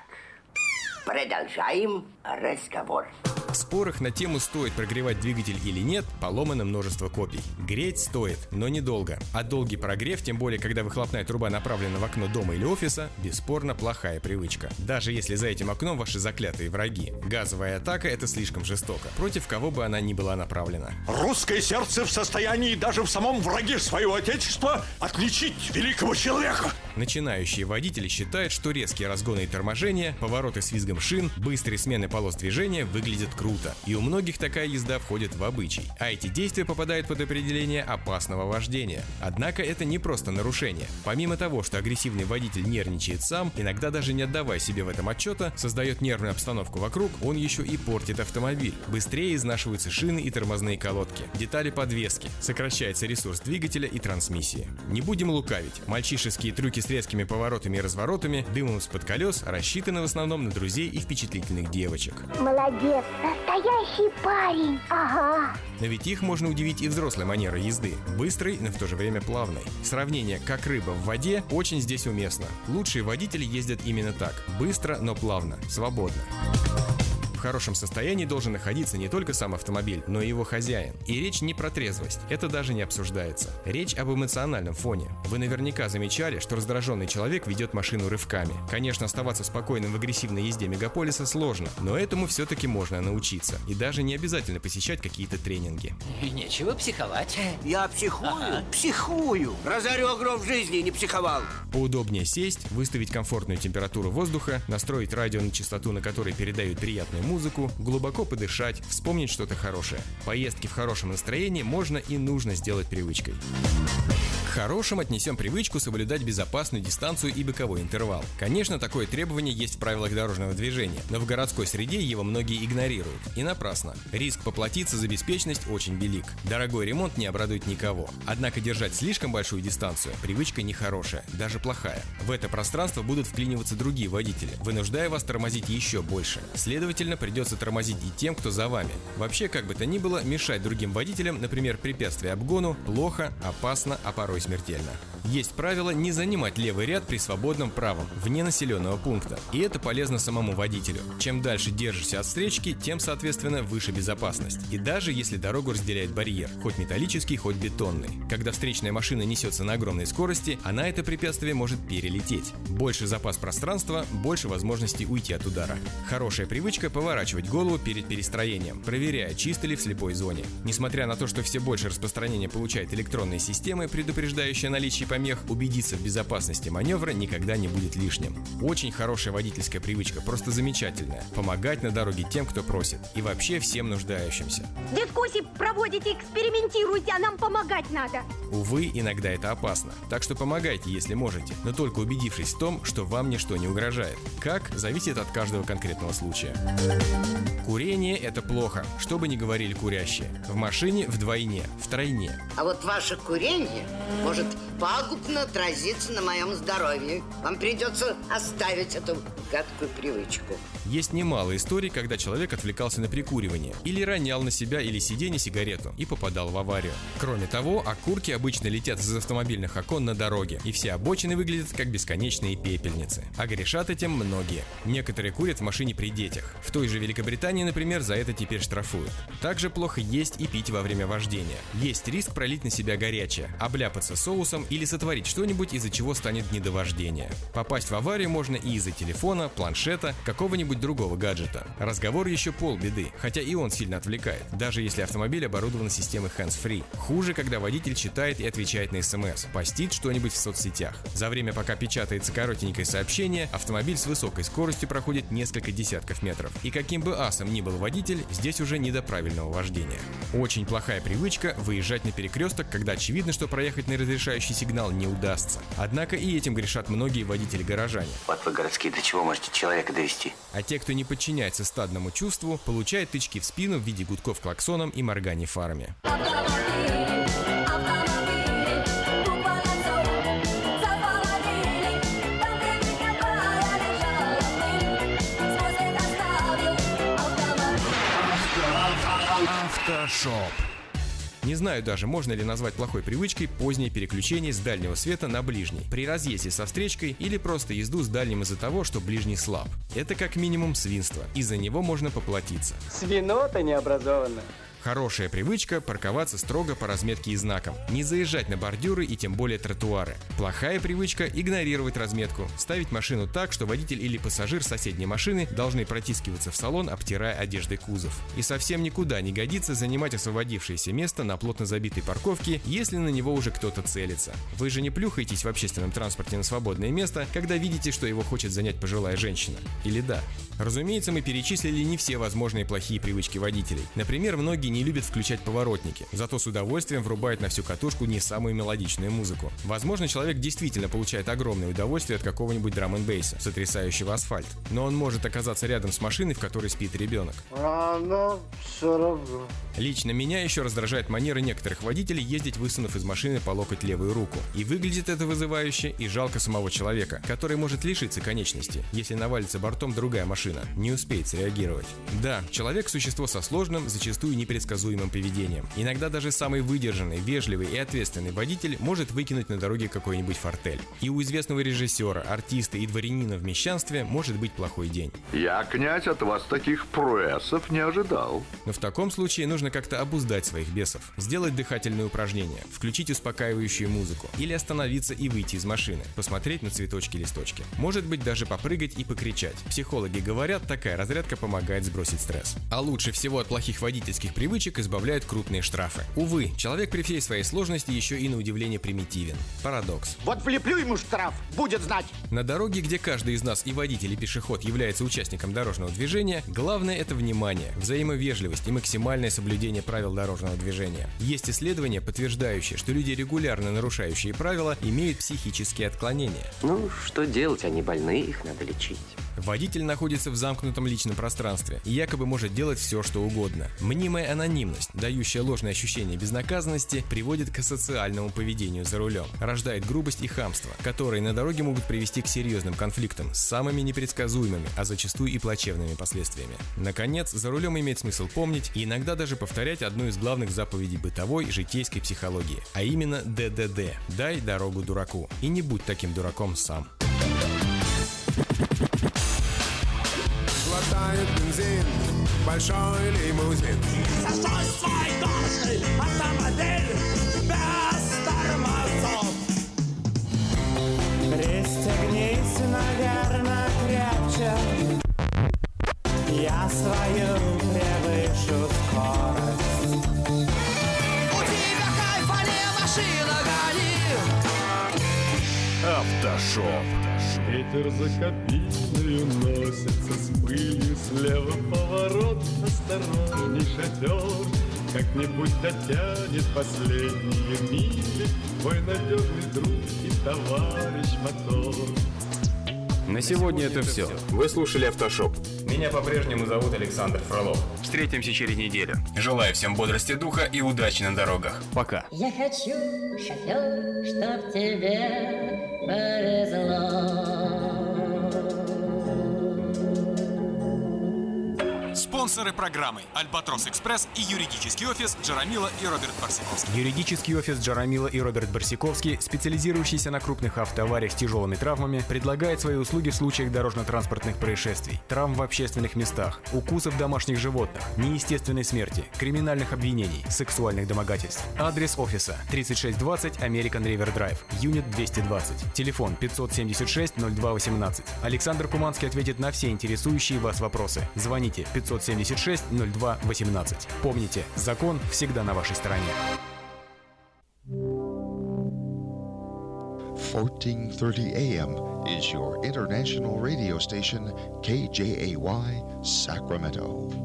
продолжаем разговор. В спорах на тему, стоит прогревать двигатель или нет, поломано множество копий. Греть стоит, но недолго. А долгий прогрев, тем более, когда выхлопная труба направлена в окно дома или офиса, бесспорно плохая привычка. Даже если за этим окном ваши заклятые враги. Газовая атака – это слишком жестоко, против кого бы она ни была направлена. Русское сердце в состоянии даже в самом враге своего отечества отличить великого человека. Начинающие водители считают, что резкие разгоны и торможения, повороты с визгом шин, быстрые смены полос движения выглядят круто, и у многих такая езда входит в обычай, а эти действия попадают под определение опасного вождения. Однако это не просто нарушение. Помимо того, что агрессивный водитель нервничает сам, иногда даже не отдавая себе в этом отчета, создает нервную обстановку вокруг, он еще и портит автомобиль. Быстрее изнашиваются шины и тормозные колодки, детали подвески, сокращается ресурс двигателя и трансмиссии. Не будем лукавить, мальчишеские трюки с резкими поворотами и разворотами, дымом из-под колес, рассчитана в основном на друзей и впечатлительных девочек. Молодец, настоящий парень, ага. Но ведь их можно удивить и взрослой манерой езды, быстрой, но в то же время плавной. Сравнение «как рыба в воде» очень здесь уместно. Лучшие водители ездят именно так, быстро, но плавно, свободно. В хорошем состоянии должен находиться не только сам автомобиль, но и его хозяин. И речь не про трезвость, это даже не обсуждается. Речь об эмоциональном фоне. Вы наверняка замечали, что раздраженный человек ведет машину рывками. Конечно, оставаться спокойным в агрессивной езде мегаполиса сложно, но этому все-таки можно научиться. И даже не обязательно посещать какие-то тренинги. И нечего психовать. Я психую? Ага. Психую! Разорю огром в жизни, не психовал! Поудобнее сесть, выставить комфортную температуру воздуха, настроить радио на частоту, на которой передают приятную музыку, глубоко подышать, вспомнить что-то хорошее. Поездки в хорошем настроении можно и нужно сделать привычкой. К хорошим отнесем привычку соблюдать безопасную дистанцию и боковой интервал. Конечно, такое требование есть в правилах дорожного движения, но в городской среде его многие игнорируют. И напрасно. Риск поплатиться за беспечность очень велик. Дорогой ремонт не обрадует никого. Однако держать слишком большую дистанцию – привычка нехорошая, даже плохая. В это пространство будут вклиниваться другие водители, вынуждая вас тормозить еще больше. Следовательно, придется тормозить и тем, кто за вами. Вообще, как бы то ни было, мешать другим водителям, например, препятствия обгону, плохо, опасно, а порой смертельно. Есть правило не занимать левый ряд при свободном правом, вне населенного пункта. И это полезно самому водителю. Чем дальше держишься от встречки, тем, соответственно, выше безопасность. И даже если дорогу разделяет барьер, хоть металлический, хоть бетонный. Когда встречная машина несется на огромной скорости, она это препятствие может перелететь. Больше запас пространства, больше возможностей уйти от удара. Хорошая привычка поворачивать голову перед перестроением, проверяя, чисто ли в слепой зоне. Несмотря на то, что все больше распространения получают электронные системы, предупреждающие о наличии помех, убедиться в безопасности маневра никогда не будет лишним. Очень хорошая водительская привычка, просто замечательная. Помогать на дороге тем, кто просит. И вообще всем нуждающимся. Дискуссии проводите, экспериментируйте, а нам помогать надо. Увы, иногда это опасно. Так что помогайте, если можете, но только убедившись в том, что вам ничто не угрожает. Как, зависит от каждого конкретного случая. Курение – это плохо, что бы ни говорили курящие. В машине вдвойне, втройне. А вот ваше курение может пагубно отразиться на моем здоровье. Вам придется оставить эту гадкую привычку. Есть немало историй, когда человек отвлекался на прикуривание, или ронял на себя или сиденье сигарету и попадал в аварию. Кроме того, окурки обычно летят из автомобильных окон на дороге, и все обочины выглядят как бесконечные пепельницы. А грешат этим многие. Некоторые курят в машине при детях. В той же Великобритании, например, за это теперь штрафуют. Также плохо есть и пить во время вождения. Есть риск пролить на себя горячее, обляпаться соусом или сотворить что-нибудь, из-за чего станет недовождение. Попасть в аварию можно и из-за телефона, планшета, какого-нибудь другого гаджета. Разговор еще полбеды, хотя и он сильно отвлекает, даже если автомобиль оборудован системой hands-free. Хуже, когда водитель читает и отвечает на смс, постит что-нибудь в соцсетях. За время, пока печатается коротенькое сообщение, автомобиль с высокой скоростью проходит несколько десятков метров. И каким бы асом ни был водитель, здесь уже не до правильного вождения. Очень плохая привычка выезжать на перекресток, когда очевидно, что проехать на разрешающий сигнал не удастся. Однако и этим грешат многие водители-горожане. Вот вы, городские, до чего можете человека довести? А те, кто не подчиняется стадному чувству, получают тычки в спину в виде гудков клаксоном и морганий фарами. Автошоп. Не знаю даже, можно ли назвать плохой привычкой позднее переключение с дальнего света на ближний, при разъезде со встречкой или просто езду с дальним из-за того, что ближний слаб. Это как минимум свинство, и за него можно поплатиться. Свинота необразованная. Хорошая привычка – парковаться строго по разметке и знакам, не заезжать на бордюры и тем более тротуары. Плохая привычка – игнорировать разметку, ставить машину так, что водитель или пассажир соседней машины должны протискиваться в салон, обтирая одеждой кузов. И совсем никуда не годится занимать освободившееся место на плотно забитой парковке, если на него уже кто-то целится. Вы же не плюхаетесь в общественном транспорте на свободное место, когда видите, что его хочет занять пожилая женщина. Или да? Разумеется, мы перечислили не все возможные плохие привычки водителей. Например, многие не любят включать поворотники, зато с удовольствием врубают на всю катушку не самую мелодичную музыку. Возможно, человек действительно получает огромное удовольствие от какого-нибудь драм-н-бейса, сотрясающего асфальт, но он может оказаться рядом с машиной, в которой спит ребенок. Рано, все равно. Лично меня еще раздражает манера некоторых водителей ездить, высунув из машины по локоть левую руку. И выглядит это вызывающе, и жалко самого человека, который может лишиться конечности, если навалится бортом другая машина, не успеет среагировать. Да, человек – существо со сложным, зачастую непредсказуемым поведением. Иногда даже самый выдержанный, вежливый и ответственный водитель может выкинуть на дороге какой-нибудь фортель. И у известного режиссера, артиста и дворянина в мещанстве может быть плохой день. Я, князь, от вас таких пруэсов не ожидал. Но в таком случае нужно как-то обуздать своих бесов, сделать дыхательные упражнения, включить успокаивающую музыку или остановиться и выйти из машины, посмотреть на цветочки-листочки. Может быть, даже попрыгать и покричать. Психологи говорят, такая разрядка помогает сбросить стресс. А лучше всего от плохих водительских привычек избавляют крупные штрафы. Увы, человек при всей своей сложности еще и на удивление примитивен. Парадокс. Вот влеплю ему штраф, будет знать. На дороге, где каждый из нас и водитель, и пешеход является участником дорожного движения, главное — это внимание, взаимовежливость и максимальное соблюдение правил дорожного движения. Есть исследования, подтверждающие, что люди, регулярно нарушающие правила, имеют психические отклонения. Ну, что делать, они больны, их надо лечить. Водитель находится в замкнутом личном пространстве и якобы может делать все, что угодно. Мнимая анонимность, дающая ложное ощущение безнаказанности, приводит к асоциальному поведению за рулем, рождает грубость и хамство, которые на дороге могут привести к серьезным конфликтам с самыми непредсказуемыми, а зачастую и плачевными последствиями. Наконец, за рулем имеет смысл помнить и иногда даже повторять одну из главных заповедей бытовой и житейской психологии, а именно ДДД – «Дай дорогу дураку» и «Не будь таким дураком сам». Глотает бензин, большой лимузин. Зашел свой дорожный автомобиль без тормозов. Пристегнись, наверное, крепче. Я свою превышу скорость. У тебя кайфанье, машина гони. Автошоп. Ветер за копию носится с пылью, слева поворот, осторожный шофёр, как-нибудь дотянет последние мили твой надежный друг и товарищ мотор. На сегодня это все. Вы слушали «Автошоп». Меня по-прежнему зовут Александр Фролов. Встретимся через неделю. Желаю всем бодрости духа и удачи на дорогах. Пока. Я хочу, шофер, чтоб тебе повезло. Спонсоры программы: Альбатрос Экспресс и юридический офис Джарамила и Роберт Барсиковский. Юридический офис Джарамила и Роберт Барсиковский, специализирующийся на крупных автоавариях с тяжелыми травмами, предлагает свои услуги в случаях дорожно-транспортных происшествий, травм в общественных местах, укусов домашних животных, неестественной смерти, криминальных обвинений, сексуальных домогательств. Адрес офиса: 3620 American River Drive, Юнит 220. Телефон: 576-0218. Александр Куманский ответит на все интересующие вас вопросы. Звоните: 576-02-18. Помните, закон всегда на вашей стороне. 1430 AM is your international radio station KJAY Sacramento.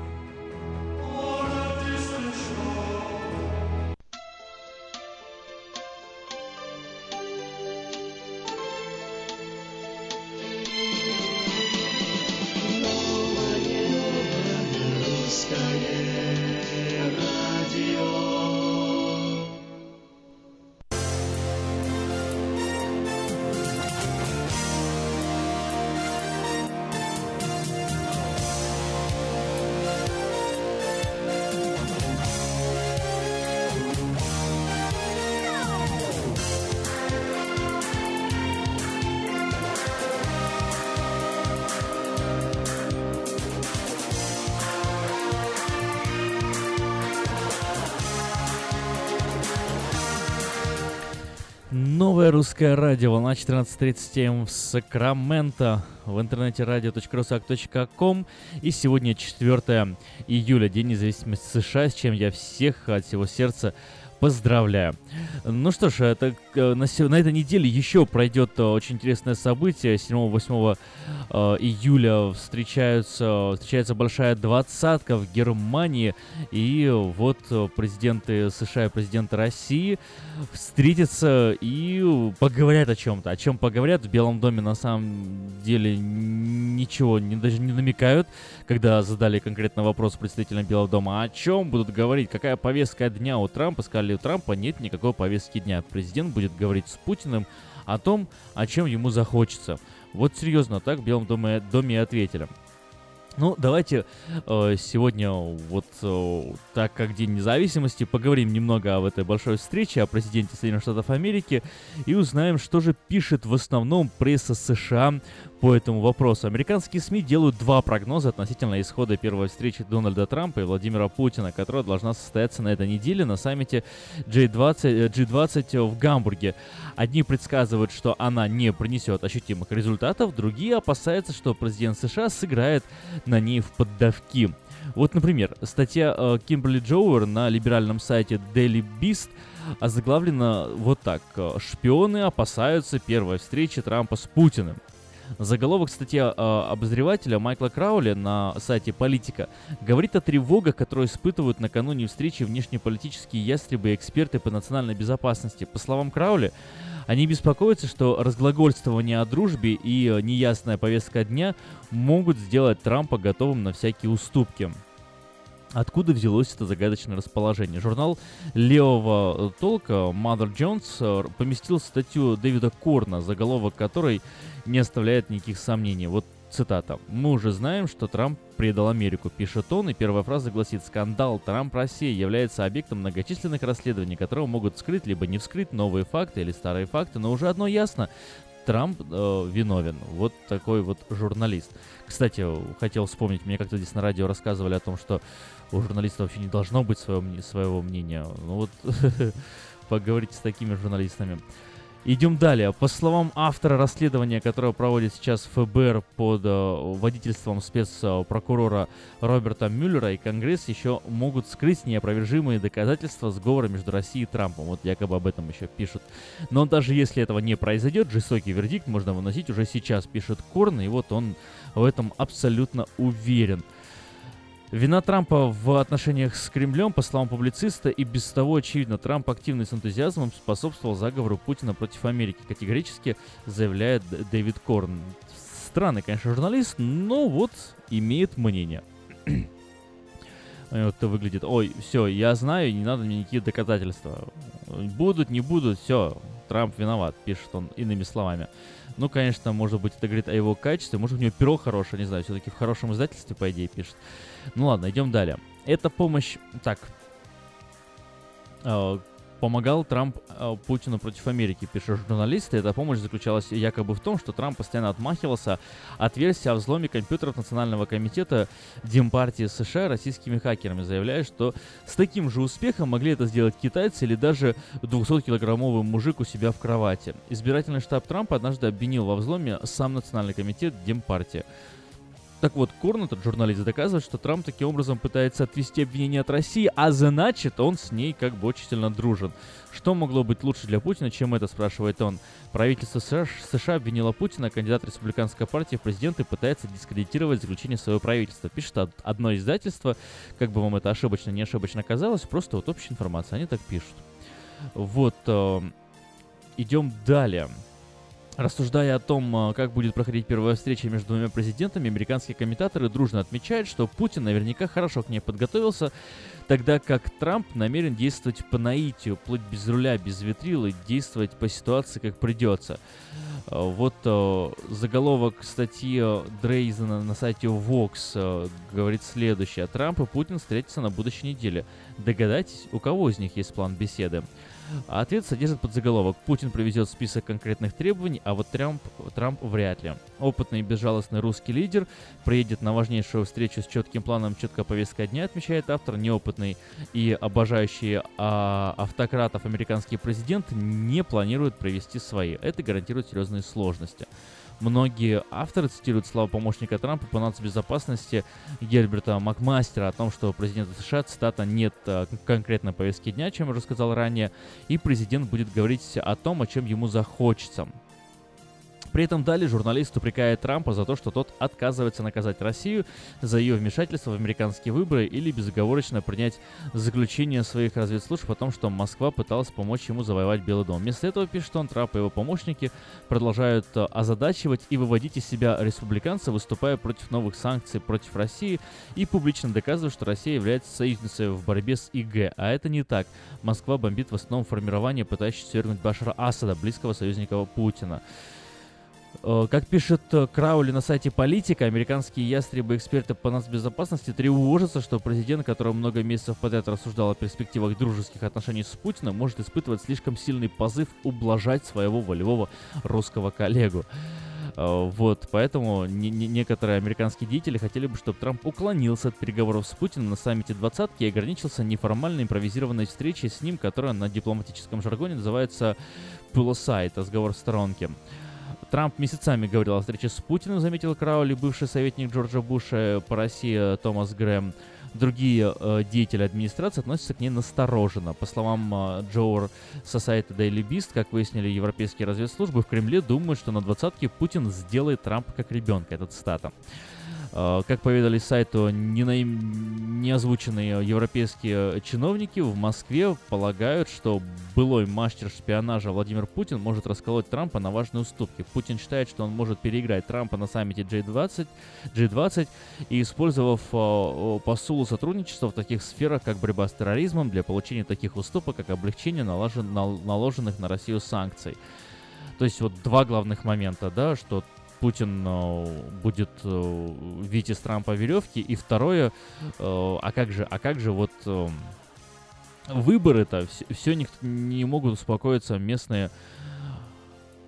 Новое русское радио, волна 14:37 в Сакраменто, в интернете radio.rusak.com. И сегодня 4 июля, День независимости США, с чем я всех от всего сердца поздравляю. Ну что ж, на этой неделе еще пройдет очень интересное событие. 7-8 июля встречается большая двадцатка в Германии. И вот президенты США и президенты России встретятся и поговорят о чем-то. О чем поговорят, в Белом доме на самом деле ничего даже не намекают, когда задали конкретный вопрос представителям Белого дома. О чем будут говорить, какая повестка дня у Трампа, сказали, у Трампа нет никакой повестки дня. Президент будет говорить с Путиным о том, о чем ему захочется. Вот серьезно, так в Белом доме и ответили. Ну, давайте сегодня, так как День независимости, поговорим немного об этой большой встрече, о президенте Соединенных Штатов Америки, и узнаем, что же пишет в основном пресса США по этому вопросу. Американские СМИ делают два прогноза относительно исхода первой встречи Дональда Трампа и Владимира Путина, которая должна состояться на этой неделе на саммите G20 в Гамбурге. Одни предсказывают, что она не принесет ощутимых результатов, другие опасаются, что президент США сыграет на ней в поддавки. Вот, например, статья Кимберли Джоуэр на либеральном сайте Daily Beast озаглавлена вот так: «Шпионы опасаются первой встречи Трампа с Путиным». Заголовок статьи обозревателя Майкла Краули на сайте «Политика» говорит о тревогах, которые испытывают накануне встречи внешнеполитические ястребы и эксперты по национальной безопасности. По словам Краули, они беспокоятся, что разглагольствование о дружбе и неясная повестка дня могут сделать Трампа готовым на всякие уступки. Откуда взялось это загадочное расположение? Журнал левого толка Mother Jones поместил статью Дэвида Корна, заголовок которой не оставляет никаких сомнений. Вот цитата. «Мы уже знаем, что Трамп предал Америку», пишет он, и первая фраза гласит: «Скандал Трамп-Россия является объектом многочисленных расследований, которые могут скрыть либо не вскрыть новые факты или старые факты, но уже одно ясно. Трамп виновен». Вот такой вот журналист. Кстати, хотел вспомнить, мне как-то здесь на радио рассказывали о том, что у журналиста вообще не должно быть своего мнения. Ну вот, поговорите с такими журналистами. Идем далее. По словам автора расследования, которое проводит сейчас ФБР под водительством спецпрокурора Роберта Мюллера, и Конгресс еще могут скрыть неопровержимые доказательства сговора между Россией и Трампом. Вот якобы об этом еще пишут. Но даже если этого не произойдет, жестокий вердикт можно выносить уже сейчас, пишет Корн, и вот он в этом абсолютно уверен. Вина Трампа в отношениях с Кремлем, по словам публициста, и без того очевидно. Трамп активно и с энтузиазмом способствовал заговору Путина против Америки, категорически заявляет Дэвид Корн. Странный, конечно, журналист, но вот имеет мнение. Кто выглядит, ой, все, я знаю, не надо мне никакие доказательства. Будут, не будут, все, Трамп виноват, пишет он иными словами. Ну, конечно, может быть, это говорит о его качестве, может, у него перо хорошее, не знаю, все-таки в хорошем издательстве, по идее, пишет. Ну ладно, идем далее. Эта помощь... Так. Помогал Трамп Путину против Америки, пишут журналисты. Эта помощь заключалась якобы в том, что Трамп постоянно отмахивался от версии о взломе компьютеров Национального комитета Демпартии США российскими хакерами, заявляя, что с таким же успехом могли это сделать китайцы или даже 200-килограммовый мужик у себя в кровати. Избирательный штаб Трампа однажды обвинил во взломе сам Национальный комитет Демпартии. Так вот, Корн, этот журналист, доказывает, что Трамп таким образом пытается отвести обвинение от России, а значит, он с ней как бы очень сильно дружен. Что могло быть лучше для Путина, чем это, спрашивает он. Правительство США обвинило Путина, кандидат республиканской партии в президенты пытается дискредитировать заключение своего правительства. Пишет одно издательство, как бы вам это ошибочно, не ошибочно казалось, просто вот общая информация, они так пишут. Вот, идем далее. Рассуждая о том, как будет проходить первая встреча между двумя президентами, американские комментаторы дружно отмечают, что Путин наверняка хорошо к ней подготовился, тогда как Трамп намерен действовать по наитию, плыть без руля, без ветрил и действовать по ситуации, как придется. Вот заголовок статьи Дрейзена на сайте Vox говорит следующее. Трамп и Путин встретятся на будущей неделе. Догадайтесь, у кого из них есть план беседы? А ответ содержит подзаголовок. Путин привезет список конкретных требований, а вот Трамп вряд ли. Опытный и безжалостный русский лидер приедет на важнейшую встречу с четким планом, четкой повесткой дня, отмечает автор. Неопытный и обожающий автократов американский президент не планирует привести свои. Это гарантирует серьезные сложности. Многие авторы цитируют слова помощника Трампа по нацбезопасности Герберта Макмастера о том, что у президента США, цитата, нет конкретной повестки дня, чем я уже сказал ранее, и президент будет говорить о том, о чем ему захочется. При этом далее журналист упрекает Трампа за то, что тот отказывается наказать Россию за ее вмешательство в американские выборы или безоговорочно принять заключение своих разведслужб о том, что Москва пыталась помочь ему завоевать Белый дом. Вместо этого, пишет он, Трамп и его помощники продолжают озадачивать и выводить из себя республиканцев, выступая против новых санкций против России и публично доказывая, что Россия является союзницей в борьбе с ИГ. А это не так. Москва бомбит в основном формирование, пытающееся свергнуть Башара Асада, близкого союзника Путина. Как пишет Краули на сайте «Политика», американские ястребы-эксперты по нацбезопасности тревожатся, что президент, который много месяцев подряд рассуждал о перспективах дружеских отношений с Путиным, может испытывать слишком сильный позыв ублажать своего волевого русского коллегу. Вот, поэтому некоторые американские деятели хотели бы, чтобы Трамп уклонился от переговоров с Путиным на саммите «двадцатки» и ограничился неформальной импровизированной встречей с ним, которая на дипломатическом жаргоне называется «пулосайт», разговор в сторонке. Трамп месяцами говорил о встрече с Путиным, заметил Краули, бывший советник Джорджа Буша по России Томас Грэм. Другие деятели администрации относятся к ней настороженно. По словам Джоуэр со сайта Daily Beast, как выяснили европейские разведслужбы, в Кремле думают, что на двадцатке Путин сделает Трампа как ребенка. Это цитата. Как поведали сайту неозвученные европейские чиновники, в Москве полагают, что былой мастер шпионажа Владимир Путин может расколоть Трампа на важные уступки. Путин считает, что он может переиграть Трампа на саммите G20 и, использовав посулу сотрудничества в таких сферах, как борьба с терроризмом, для получения таких уступок, как облегчение наложенных на Россию санкций. То есть вот два главных момента, да, что Путин будет вить из Трампа веревки. И второе, а как же вот выборы-то? Все не могут успокоиться местные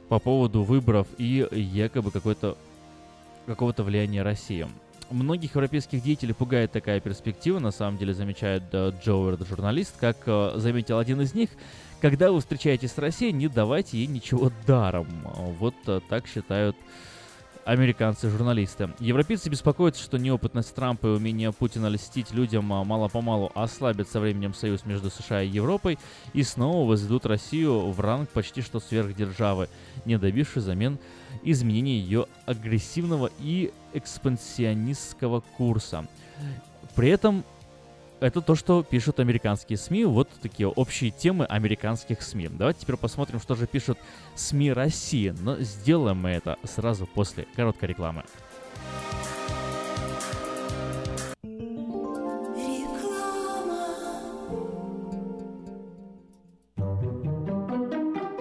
по поводу выборов и якобы какого-то влияния России. Многих европейских деятелей пугает такая перспектива, на самом деле, замечает Джоуэр, журналист, как заметил один из них. Когда вы встречаетесь с Россией, не давайте ей ничего даром. Вот так считают американцы-журналисты. Европейцы беспокоятся, что неопытность Трампа и умение Путина льстить людям мало-помалу ослабят со временем союз между США и Европой и снова возведут Россию в ранг почти что сверхдержавы, не добившись взамен изменения ее агрессивного и экспансионистского курса. При этом это то, что пишут американские СМИ, вот такие общие темы американских СМИ. Давайте теперь посмотрим, что же пишут СМИ России, но сделаем мы это сразу после короткой рекламы.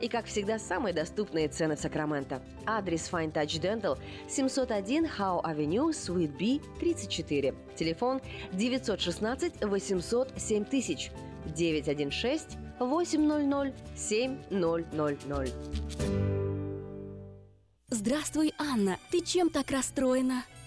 И, как всегда, самые доступные цены в Сакраменто. Адрес Fine Touch Dental 701 Howe Avenue, Suite B, 34. Телефон 916-800-7000. 916-800-7000. Здравствуй, Анна. Ты чем так расстроена?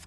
В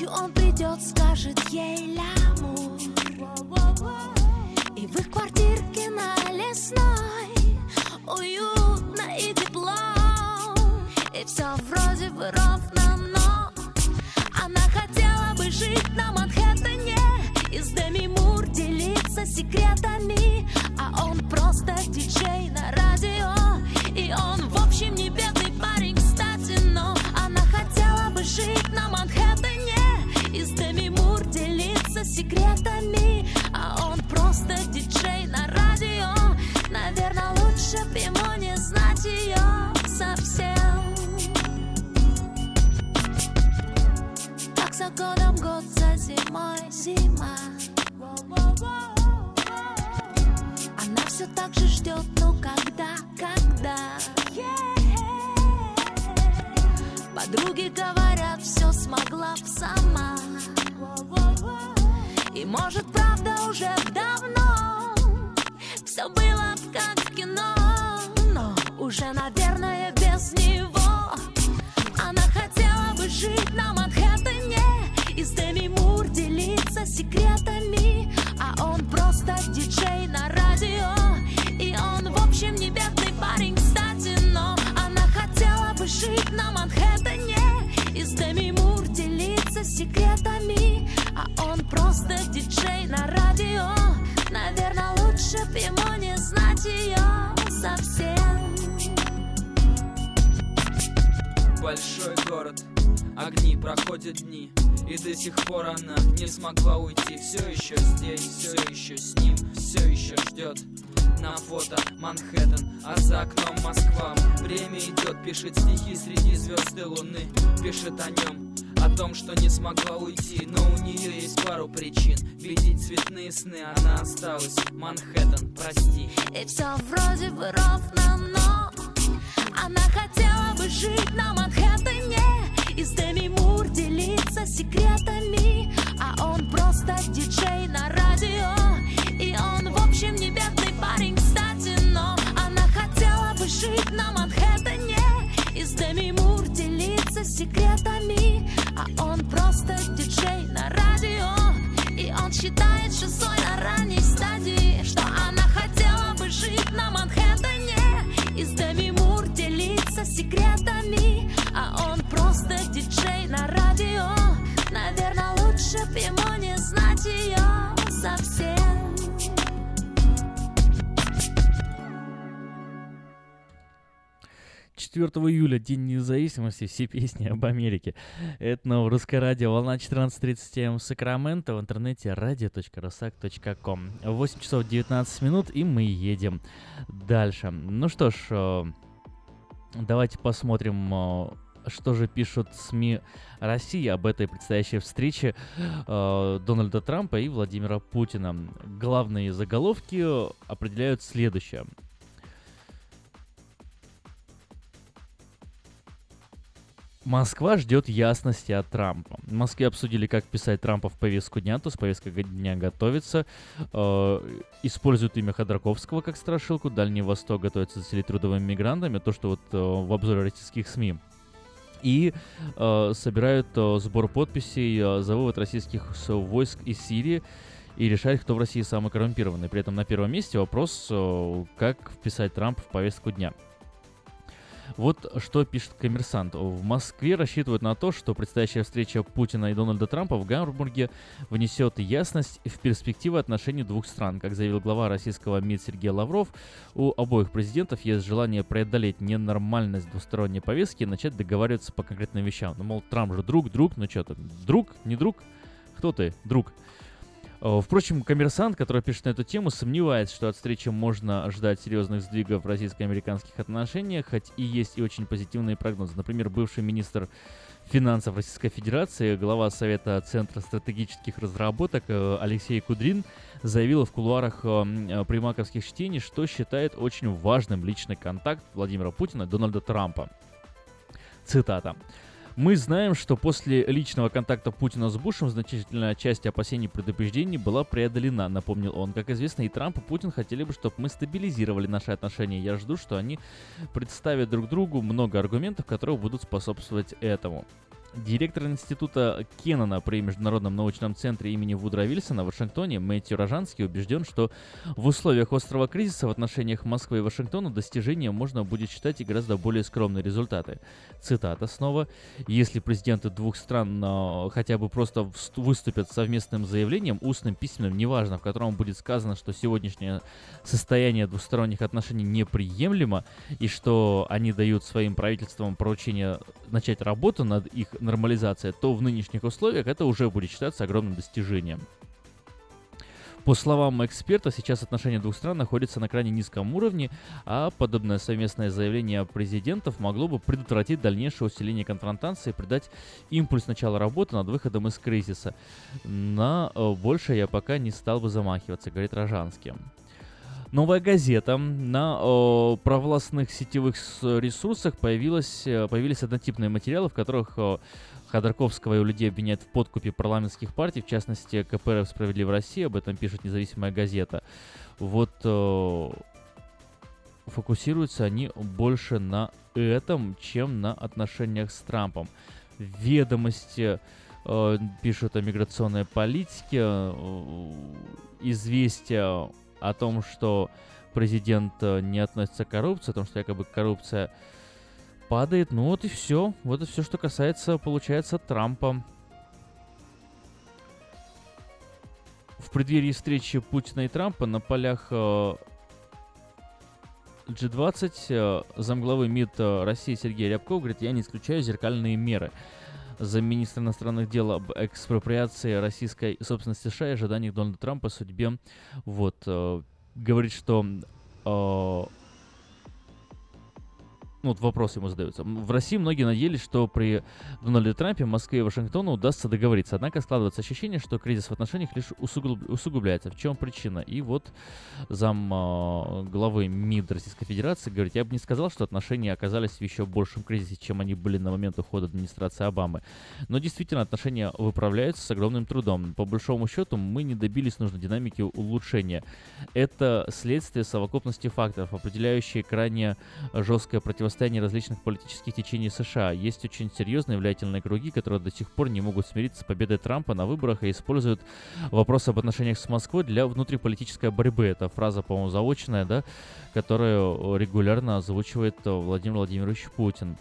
ночью он придет, скажет ей лямур. И в их квартирке на Лесной уютно и тепло. И все вроде бы ровно, но она хотела бы жить на Манхэттене и с Деми Мур делиться секретами. А он просто диджей на радио. И он, в общем, не бедный парень, кстати, но она хотела бы жить на Манхэттене и с Деми Мур делиться секретами. А он просто диджей на радио. Наверное, лучше б ему не знать ее совсем. Так за годом год, за зимой зима. Она все так же ждет, ну когда. Подруги говорят, все смогла б сама. И может, правда, уже давно все было б как в кино, но уже, наверное, без него. Она хотела бы жить на Манхэттене и с Деми Мур делиться секретами. А он просто диджей на радио. И он, в общем, не бедный парень, кстати, но она хотела бы жить на Манхэттене и с Деми Мур делиться секретами. А он просто диджей на радио. Наверное, лучше б ему не знать ее совсем. Большой город, огни, проходят дни, и до сих пор она не смогла уйти. Все еще здесь, все еще с ним, все еще ждет. На фото Манхэттен, а за окном Москва. Время идет, пишет стихи среди звезд и луны. Пишет о нем, о том, что не смогла уйти. Но у нее есть пару причин. Видеть цветные сны, она осталась. Манхэттен, прости. И все вроде бы ровно, но она хотела бы жить на Манхэттене и с Деми Мур делиться секретами. А он просто диджей на радио. И он, в общем, не бедный парень, кстати, но она хотела бы жить на Манхэттене и с Деми Мур делиться секретами. А он просто диджей на радио. И он считает шизой на ранней стадии, что она хотела бы жить на Манхэттене и с Деми Мур делиться секретами. А он просто диджей на радио. Наверное, лучше б ему не знать ее совсем. Июля, День независимости, все песни об Америке. Это Новорусское радио, волна 14.30 м, Сакраменто, в интернете radio.rusak.com. 8 часов 19 минут, и мы едем дальше. Ну что ж, давайте посмотрим, что же пишут СМИ России об этой предстоящей встрече Дональда Трампа и Владимира Путина. Главные заголовки определяют следующее. Москва ждет ясности от Трампа. В Москве обсудили, как писать Трампа в повестку дня, то с повестка дня готовится. Используют имя Ходорковского как страшилку. Дальний Восток готовится заселить трудовыми мигрантами. То, что вот в обзоре российских СМИ. И собирают сбор подписей за вывод российских войск из Сирии и решать, кто в России самый коррумпированный. При этом на первом месте вопрос, как вписать Трампа в повестку дня. Вот что пишет «Коммерсант». В Москве рассчитывают на то, что предстоящая встреча Путина и Дональда Трампа в Гамбурге внесет ясность в перспективы отношений двух стран. Как заявил глава российского МИД Сергей Лавров, у обоих президентов есть желание преодолеть ненормальность двусторонней повестки и начать договариваться по конкретным вещам. Ну, мол, Трамп же друг, ну что ты, друг, не друг? Кто ты, друг? Впрочем, «Коммерсант», который пишет на эту тему, сомневается, что от встречи можно ждать серьезных сдвигов в российско-американских отношениях, хоть и есть и очень позитивные прогнозы. Например, бывший министр финансов Российской Федерации, глава Совета Центра стратегических разработок Алексей Кудрин заявил в кулуарах примаковских чтений, что считает очень важным личный контакт Владимира Путина и Дональда Трампа. Цитата. Мы знаем, что после личного контакта Путина с Бушем значительная часть опасений и предупреждений была преодолена, напомнил он. Как известно, и Трамп, и Путин хотели бы, чтобы мы стабилизировали наши отношения. Я жду, что они представят друг другу много аргументов, которые будут способствовать этому. Директор института Кеннона при Международном научном центре имени Вудро Вильсона в Вашингтоне Мэтью Рожанский убежден, что в условиях острого кризиса в отношениях Москвы и Вашингтона достижением можно будет считать и гораздо более скромные результаты. Цитата снова. «Если президенты двух стран хотя бы просто выступят совместным заявлением, устным, письменным, неважно, в котором будет сказано, что сегодняшнее состояние двусторонних отношений неприемлемо и что они дают своим правительствам поручение начать работу над их нормализация, то в нынешних условиях это уже будет считаться огромным достижением. По словам эксперта, сейчас отношения двух стран находятся на крайне низком уровне, а подобное совместное заявление президентов могло бы предотвратить дальнейшее усиление конфронтации и придать импульс начала работы над выходом из кризиса. На больше я пока не стал бы замахиваться», — говорит Рожанский. «Новая газета». На провластных сетевых ресурсах появились однотипные материалы, в которых Ходорковского и его людей обвиняют в подкупе парламентских партий, в частности КПРФ «Справедливая Россия», об этом пишет независимая газета. Вот фокусируются они больше на этом, чем на отношениях с Трампом. «Ведомости» пишут о миграционной политике, «Известия» о том, что президент не относится к коррупции, о том, что якобы коррупция падает. Ну вот и все. Вот и все, что касается, получается, Трампа. В преддверии встречи Путина и Трампа на полях G20 замглавы МИД России Сергей Рябков говорит: «Я не исключаю зеркальные меры». Замминистра иностранных дел об экспроприации российской собственности США и ожиданиях Дональда Трампа о судьбе. Вот, говорит, что... Ну, вот вопрос ему задается. В России многие надеялись, что при Дональде Трампе, Москве и Вашингтону удастся договориться. Однако складывается ощущение, что кризис в отношениях лишь усугубляется. В чем причина? И вот зам главы МИД Российской Федерации говорит: «Я бы не сказал, что отношения оказались в еще большем кризисе, чем они были на момент ухода администрации Обамы. Но действительно отношения выправляются с огромным трудом. По большому счету мы не добились нужной динамики улучшения. Это следствие совокупности факторов, определяющие крайне жесткое противостояние различных политических течений США. Есть очень серьезные влиятельные круги, которые до сих пор не могут смириться с победой Трампа на выборах и используют вопрос об отношениях с Москвой для внутриполитической борьбы». Это фраза, по-моему, заочная, да, которую регулярно озвучивает Владимир Владимирович Путин.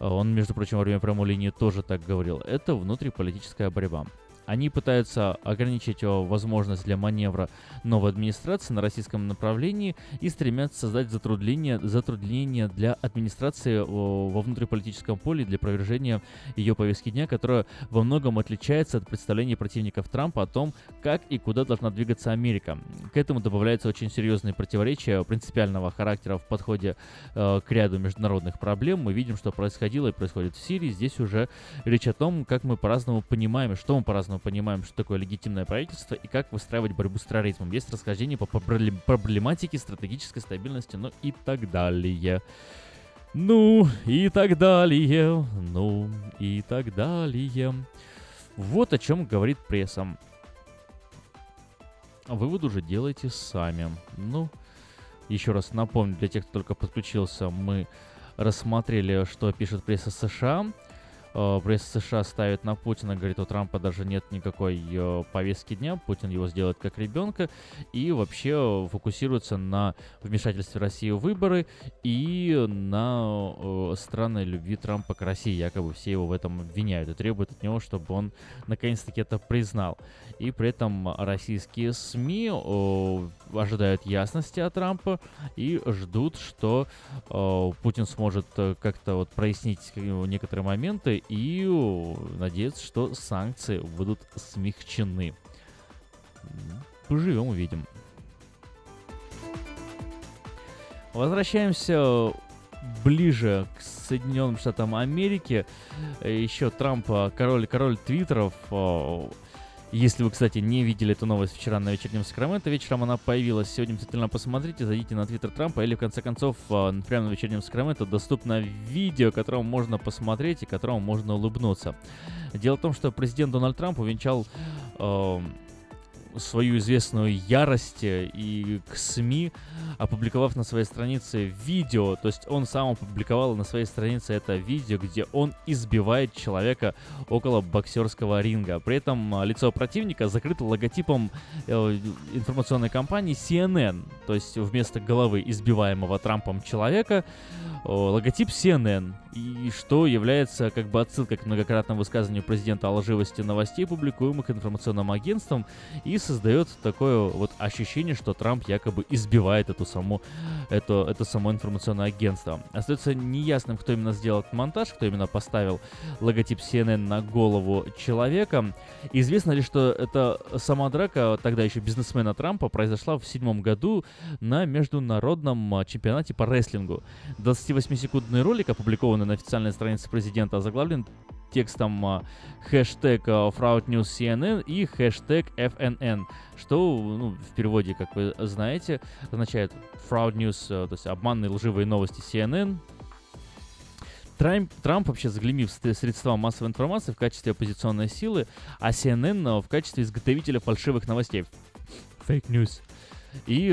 Он, между прочим, во время прямой линии тоже так говорил. Это внутриполитическая борьба. Они пытаются ограничить возможность для маневра новой администрации на российском направлении и стремятся создать затруднения для администрации во внутриполитическом поле для провержения ее повестки дня, которая во многом отличается от представлений противников Трампа о том, как и куда должна двигаться Америка. К этому добавляются очень серьезные противоречия принципиального характера в подходе к ряду международных проблем. Мы видим, что происходило и происходит в Сирии. Здесь уже речь о том, как мы по-разному понимаем, что мы по-разному понимаем, что такое легитимное правительство и как выстраивать борьбу с терроризмом. Есть расхождение по проблематике стратегической стабильности, ну и так далее. Ну, и так далее. Ну, и так далее. Вот о чем говорит пресса. Выводы уже делайте сами. Ну, еще раз напомню, для тех, кто только подключился, мы рассмотрели, что пишет пресса США. Пресса США ставит на Путина, говорит, у Трампа даже нет никакой повестки дня, Путин его сделает как ребенка, и вообще фокусируется на вмешательстве России в выборы и на странной любви Трампа к России, якобы все его в этом обвиняют и требуют от него, чтобы он наконец-таки это признал. И при этом российские СМИ ожидают ясности от Трампа и ждут, что Путин сможет как-то вот прояснить некоторые моменты и надеяться, что санкции будут смягчены. Поживем, увидим. Возвращаемся ближе к Соединенным Штатам Америки. Еще Трамп, король твиттеров. Если вы, кстати, не видели эту новость вчера на вечернем Сакраменто, вечером она появилась. Сегодня обязательно посмотрите, зайдите на твиттер Трампа или, в конце концов, прямо на вечернем Сакраменто доступно видео, которому можно посмотреть и которому можно улыбнуться. Дело в том, что президент Дональд Трамп увенчал свою известную ярость и к СМИ, опубликовав на своей странице видео, то есть он сам опубликовал на своей странице это видео, где он избивает человека около боксерского ринга. При этом лицо противника закрыто логотипом информационной компании CNN, то есть вместо головы избиваемого Трампом человека логотип CNN, и что является как бы отсылкой к многократному высказыванию президента о лживости новостей, публикуемых информационным агентством, и создает такое вот ощущение, что Трамп якобы избивает это само информационное агентство. Остается неясным, кто именно сделал этот монтаж, кто именно поставил логотип CNN на голову человека. Известно ли, что эта сама драка тогда еще бизнесмена Трампа произошла в 2007 году на международном чемпионате по рестлингу. 28-секундный ролик, опубликованный на официальной странице президента, озаглавлен текстом хэштег Fraud News CNN и хэштег FNN, что в переводе, как вы знаете, означает Fraud News, то есть обманные лживые новости CNN. Трамп вообще заглянив средства массовой информации в качестве оппозиционной силы, а CNN в качестве изготовителя фальшивых новостей. Fake News. И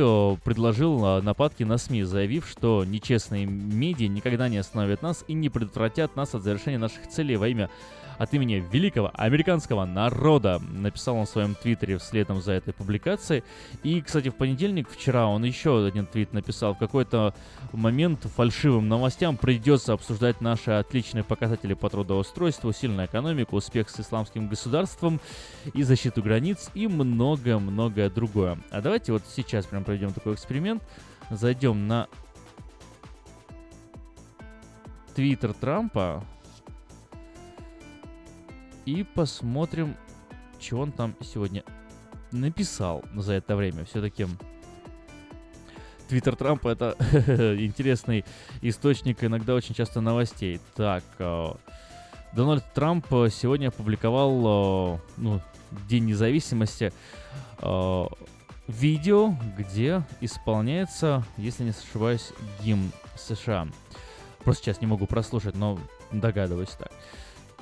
предложил нападки на СМИ, заявив, что нечестные медиа никогда не остановят нас и не предотвратят нас от завершения наших целей во имя от имени великого американского народа, написал он в своем твиттере вследом за этой публикацией. И, кстати, в понедельник, вчера, он еще один твит написал. В какой-то момент фальшивым новостям придется обсуждать наши отличные показатели по трудоустройству, сильную экономику, успех с исламским государством и защиту границ и многое-многое другое. А давайте вот сейчас прям проведем такой эксперимент. Зайдем на твиттер Трампа и посмотрим, чего он там сегодня написал за это время. Все-таки твиттер Трампа — это интересный источник иногда очень часто новостей. Так, Дональд Трамп сегодня опубликовал День независимости видео, где исполняется, если не ошибаюсь, гимн США. Просто сейчас не могу прослушать, но догадываюсь так.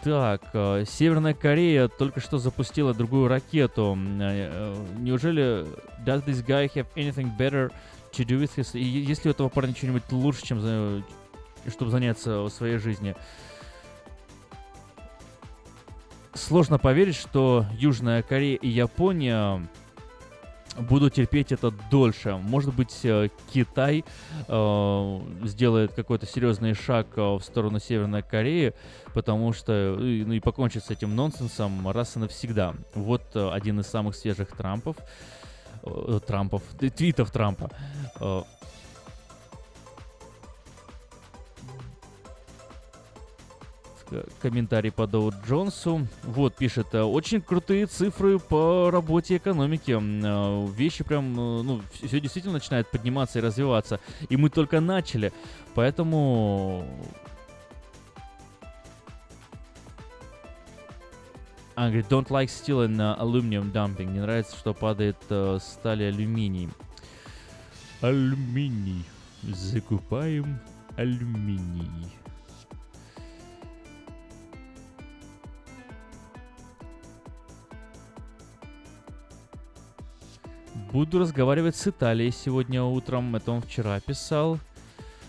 Так, Северная Корея только что запустила другую ракету. Неужели does this guy have anything better to do with his... Есть ли у этого парня что-нибудь лучше, чем чтобы заняться в своей жизни? Сложно поверить, что Южная Корея и Япония буду терпеть это дольше. Может быть, Китай сделает какой-то серьезный шаг в сторону Северной Кореи, потому что и покончит с этим нонсенсом раз и навсегда. Вот один из самых свежих твитов Трампа. Комментарий по Доу Джонсу. Вот, пишет, очень крутые цифры по работе экономики. Вещи прям, все действительно начинает подниматься и развиваться. И мы только начали. Поэтому... Он говорит, don't like steel and aluminum dumping. Не нравится, что падает сталь и алюминий. Алюминий. Закупаем алюминий. Буду разговаривать с Италией сегодня утром, это он вчера писал.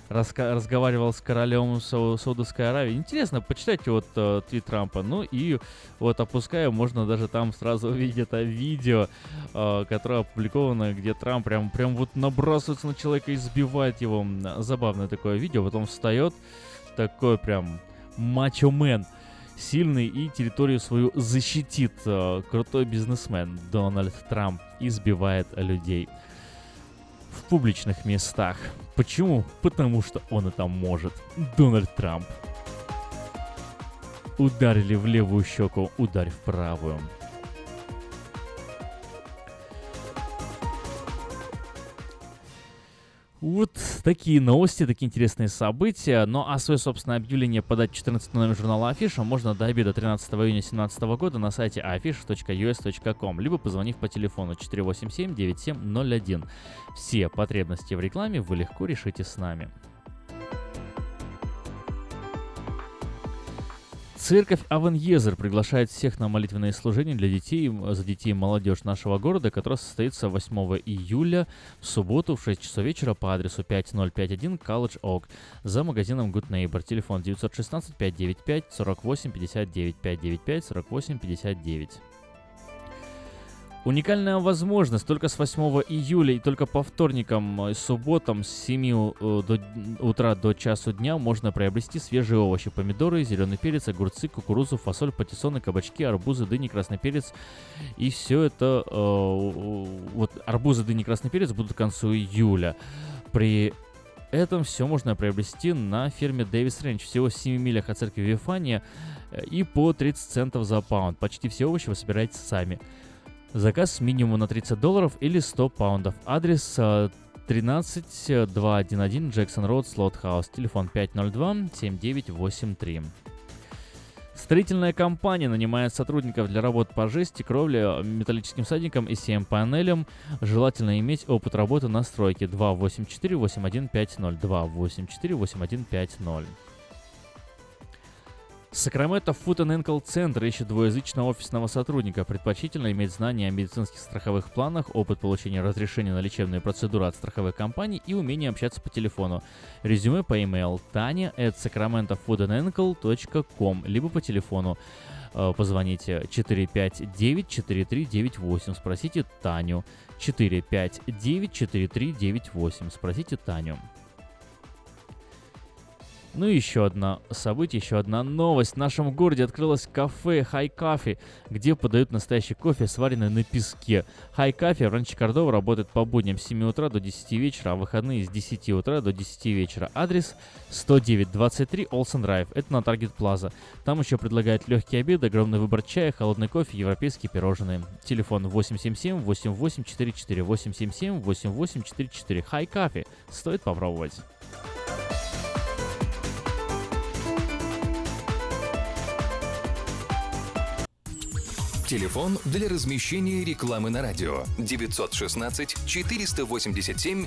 Разговаривал с королем Саудовской Аравии. Интересно, почитайте вот твит Трампа. Ну и вот опускаю, можно даже там сразу увидеть это видео, которое опубликовано, где Трамп прям вот набрасывается на человека и избивает его. Забавное такое видео. Потом встает, такой прям мачо-мен. Сильный и территорию свою защитит. Крутой бизнесмен Дональд Трамп избивает людей в публичных местах. Почему? Потому что он это может. Дональд Трамп. Ударили в левую щеку, ударь в правую. Вот такие новости, такие интересные события. Ну а свое собственное объявление подать в 14 номер журнала Афиша можно до обеда 13 июня 2017 года на сайте afisha.us.com, либо позвонив по телефону 487-9701. Все потребности в рекламе вы легко решите с нами. Церковь Авен-Езер приглашает всех на молитвенные служения для детей, за детей и молодежь нашего города, которое состоится 8 июля в субботу в 6 часов вечера по адресу 5051 College Oak за магазином Good Neighbor. Телефон 916 595 48 59 595 48 59. Уникальная возможность только с 8 июля и только по вторникам и субботам с 7 утра до часу дня можно приобрести свежие овощи, помидоры, зеленый перец, огурцы, кукурузу, фасоль, патиссоны, кабачки, арбузы, дыни, красный перец. И все это, вот арбузы, дыни, красный перец будут к концу июля. При этом все можно приобрести на ферме Дэвис Рэнч, всего в 7 милях от церкви Вифания и по 30 центов за паунд. Почти все овощи вы собираете сами. Заказ минимум на $30 или 100 паундов. Адрес 13211 Джексон Роуд, Слот Хаус. Телефон 502-7983. Строительная компания нанимает сотрудников для работ по жести, кровле, металлическим всадникам и СМ-панелям. Желательно иметь опыт работы на стройке. 284-8150. 284-8150. Сакраменто Foot and Ankle Center ищет двуязычного офисного сотрудника. Предпочтительно иметь знания о медицинских страховых планах, опыт получения разрешения на лечебные процедуры от страховой компании и умение общаться по телефону. Резюме по e-mail tanya@sacramentofootsandankle.com либо по телефону. Позвоните 459-4398, спросите Таню. 459-4398, спросите Таню. Ну и еще одно событие, еще одна новость. В нашем городе открылось кафе High Coffee, где подают настоящий кофе, сваренный на песке. High Coffee в Ранчо Кордова работает по будням с 7 утра до 10 вечера, а в выходные с 10 утра до 10 вечера. Адрес 109-23 Олсен Драйв, это на Таргет Плаза. Там еще предлагают легкий обед, огромный выбор чая, холодный кофе, европейские пирожные. Телефон 877-8844, 877-8844. High Coffee, стоит попробовать. Телефон для размещения рекламы на радио 916-487-9701.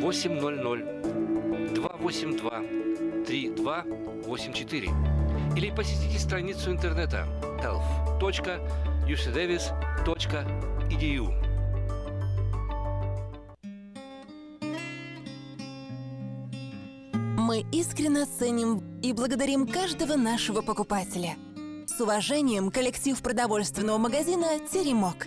800-282-3284 или посетите страницу интернета health.ucdavis.edu. Мы искренне ценим и благодарим каждого нашего покупателя. С уважением, коллектив продовольственного магазина «Теремок».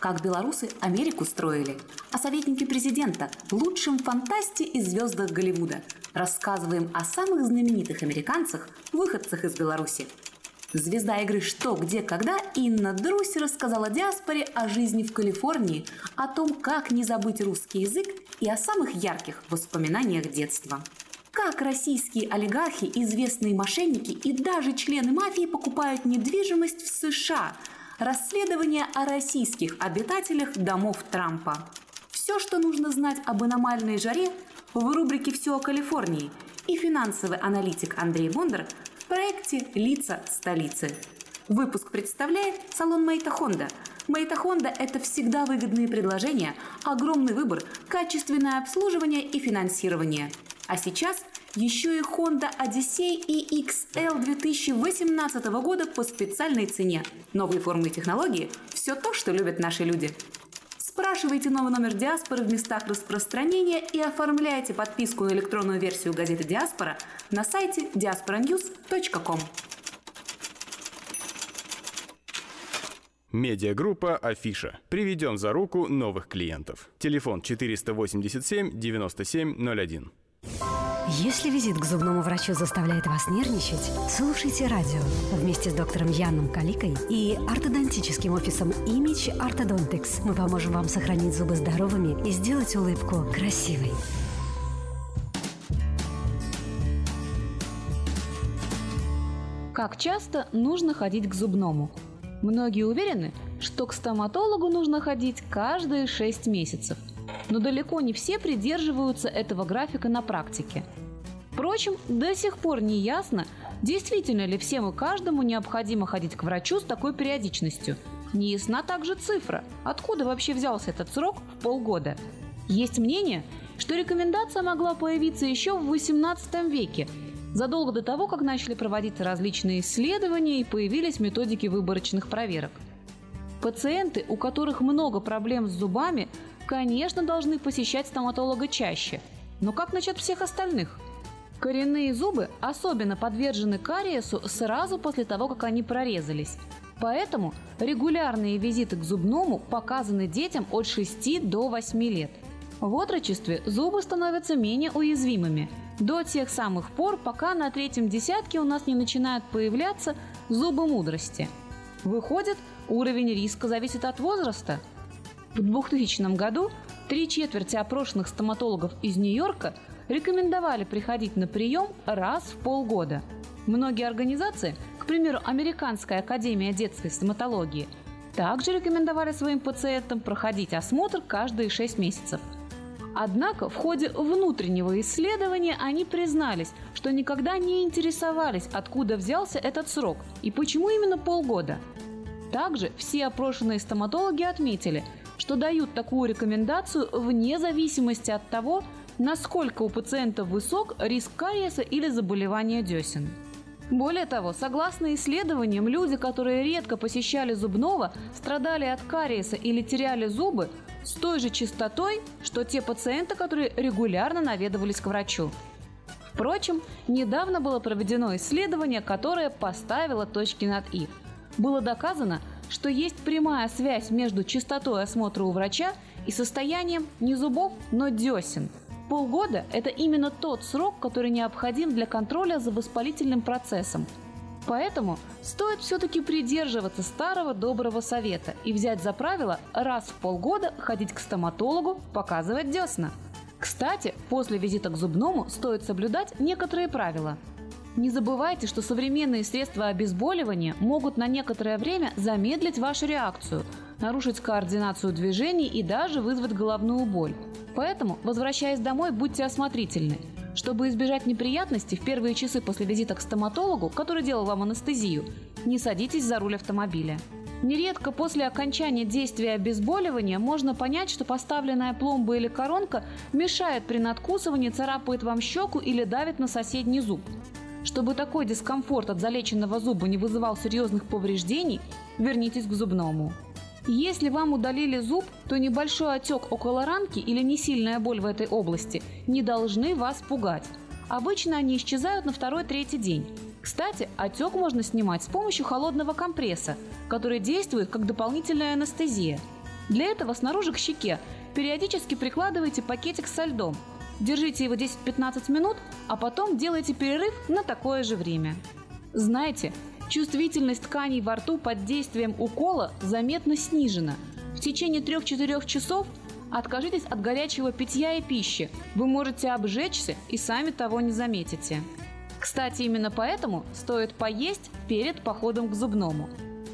Как белорусы Америку строили. О советнике президента, лучшем фантасте и звездах Голливуда. Рассказываем о самых знаменитых американцах, выходцах из Беларуси. Звезда игры «Что, где, когда» Инна Друсси рассказала диаспоре о жизни в Калифорнии, о том, как не забыть русский язык и о самых ярких воспоминаниях детства. Как российские олигархи, известные мошенники и даже члены мафии покупают недвижимость в США. Расследование о российских обитателях домов Трампа. Все, что нужно знать об аномальной жаре, в рубрике «Все о Калифорнии» и финансовый аналитик Андрей Бондар в проекте «Лица столицы». Выпуск представляет салон Мэйта Хонда. Мэйта Хонда – это всегда выгодные предложения, огромный выбор, качественное обслуживание и финансирование. А сейчас еще и Honda Odyssey и XL 2018 года по специальной цене. Новые формы и технологии – все то, что любят наши люди. Спрашивайте новый номер «Диаспоры» в местах распространения и оформляйте подписку на электронную версию газеты «Диаспора» на сайте diasporanews.com. Медиагруппа «Афиша». Приведем за руку новых клиентов. Телефон 487-97-01. Если визит к зубному врачу заставляет вас нервничать, слушайте радио. Вместе с доктором Яном Каликой и ортодонтическим офисом Image Orthodontics мы поможем вам сохранить зубы здоровыми и сделать улыбку красивой. Как часто нужно ходить к зубному? Многие уверены, что к стоматологу нужно ходить каждые 6 месяцев. Но далеко не все придерживаются этого графика на практике. Впрочем, до сих пор не ясно, действительно ли всем и каждому необходимо ходить к врачу с такой периодичностью. Не ясна также цифра, откуда вообще взялся этот срок в полгода. Есть мнение, что рекомендация могла появиться еще в XVIII веке, задолго до того, как начали проводиться различные исследования и появились методики выборочных проверок. Пациенты, у которых много проблем с зубами, конечно, должны посещать стоматолога чаще. Но как насчет всех остальных? Коренные зубы особенно подвержены кариесу сразу после того, как они прорезались. Поэтому регулярные визиты к зубному показаны детям от 6 до 8 лет. В отрочестве зубы становятся менее уязвимыми. До тех самых пор, пока на третьем десятке у нас не начинают появляться зубы мудрости. Выходит, уровень риска зависит от возраста. В 2000 году 3/4 опрошенных стоматологов из Нью-Йорка рекомендовали приходить на прием раз в полгода. Многие организации, к примеру, Американская академия детской стоматологии, также рекомендовали своим пациентам проходить осмотр каждые 6 месяцев. Однако в ходе внутреннего исследования они признались, что никогда не интересовались, откуда взялся этот срок и почему именно полгода. Также все опрошенные стоматологи отметили, что дают такую рекомендацию вне зависимости от того, насколько у пациента высок риск кариеса или заболевания десен. Более того, согласно исследованиям, люди, которые редко посещали зубного, страдали от кариеса или теряли зубы с той же частотой, что те пациенты, которые регулярно наведывались к врачу. Впрочем, недавно было проведено исследование, которое поставило точки над «и». Было доказано, что есть прямая связь между частотой осмотра у врача и состоянием не зубов, но десен. Полгода – это именно тот срок, который необходим для контроля за воспалительным процессом. Поэтому стоит все-таки придерживаться старого доброго совета и взять за правило раз в полгода ходить к стоматологу, показывать десна. Кстати, после визита к зубному стоит соблюдать некоторые правила. Не забывайте, что современные средства обезболивания могут на некоторое время замедлить вашу реакцию, нарушить координацию движений и даже вызвать головную боль. Поэтому, возвращаясь домой, будьте осмотрительны. Чтобы избежать неприятностей в первые часы после визита к стоматологу, который делал вам анестезию, не садитесь за руль автомобиля. Нередко после окончания действия обезболивания можно понять, что поставленная пломба или коронка мешает при надкусывании, царапает вам щеку или давит на соседний зуб. Чтобы такой дискомфорт от залеченного зуба не вызывал серьезных повреждений, вернитесь к зубному. Если вам удалили зуб, то небольшой отек около ранки или несильная боль в этой области не должны вас пугать. Обычно они исчезают на 2-3 день. Кстати, отек можно снимать с помощью холодного компресса, который действует как дополнительная анестезия. Для этого снаружи к щеке периодически прикладывайте пакетик со льдом. Держите его 10-15 минут, а потом делайте перерыв на такое же время. Знаете, чувствительность тканей во рту под действием укола заметно снижена. В течение 3-4 часов откажитесь от горячего питья и пищи. Вы можете обжечься и сами того не заметите. Кстати, именно поэтому стоит поесть перед походом к зубному.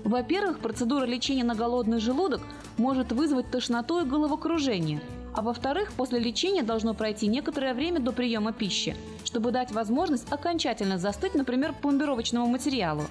Во-первых, процедура лечения на голодный желудок может вызвать тошноту и головокружение. А во-вторых, после лечения должно пройти некоторое время до приема пищи, чтобы дать возможность окончательно застыть, например, по пломбировочному материалу.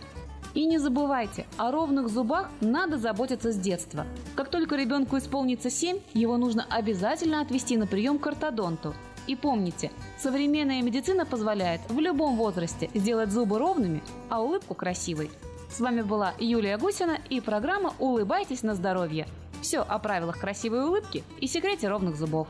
И не забывайте, о ровных зубах надо заботиться с детства. Как только ребенку исполнится 7, его нужно обязательно отвести на прием к ортодонту. И помните, современная медицина позволяет в любом возрасте сделать зубы ровными, а улыбку красивой. С вами была Юлия Гусина и программа «Улыбайтесь на здоровье». Все о правилах красивой улыбки и секрете ровных зубов.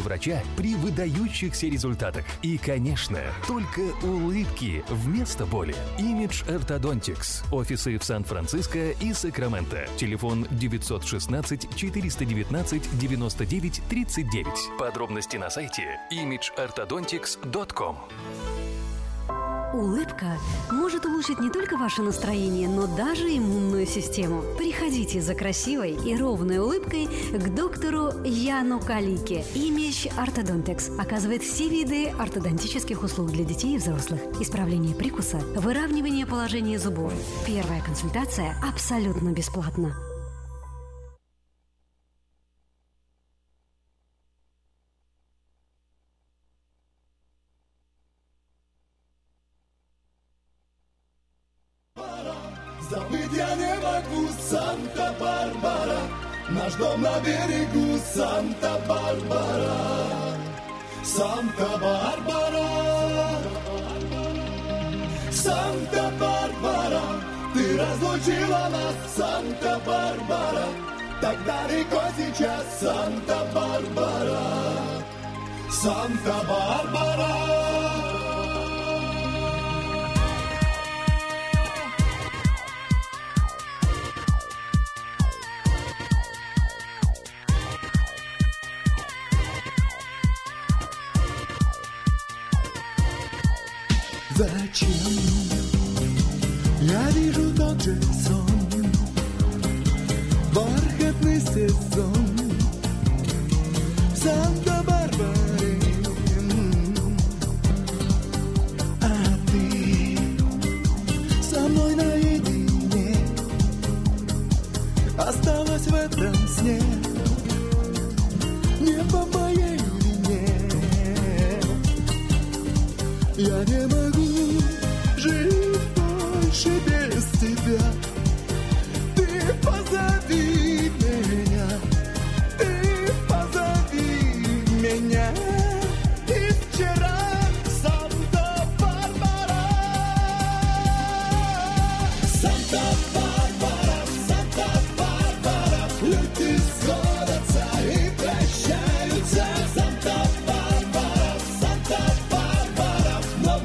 врача при выдающихся результатах. И, конечно, только улыбки вместо боли. Image Orthodontics. Офисы в Сан-Франциско и Сакраменто. Телефон 916-419-99-39. Подробности на сайте imageorthodontics.com. Улыбка может улучшить не только ваше настроение, но даже иммунную систему. Приходите за красивой и ровной улыбкой к доктору Яну Калике. Image Orthodontics оказывает все виды ортодонтических услуг для детей и взрослых. Исправление прикуса, выравнивание положения зубов. Первая консультация абсолютно бесплатна. Забыть я не могу Санта-Барбара, наш дом на берегу Санта-Барбара, Санта-Барбара, Санта-Барбара, ты разлучила нас, Санта-Барбара, так далеко сейчас, Санта-Барбара, Санта-Барбара. Зачем? Я вижу тот же сон, бархатный сезон в Санта-Барбаре. А ты со мной наедине осталась в этом сне. Не по моей вине. Я не могу без тебя. Ты позови меня, ты позови меня. И вчера Санта-Барбара, Санта-Барбара, Санта-Барбара, люди сходятся и прощаются. Санта-Барбара, Санта-Барбара, но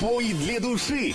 Пой для души.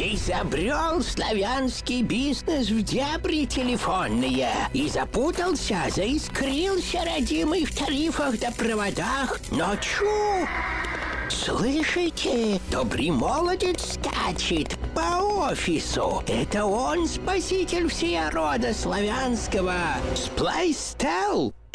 Изобрел славянский бизнес в дебри телефонные. И запутался, заискрился родимый в тарифах да проводах. Но чу! Слышите? Добрый молодец скачет по офису. Это он спаситель всея рода славянского. Сплайстел.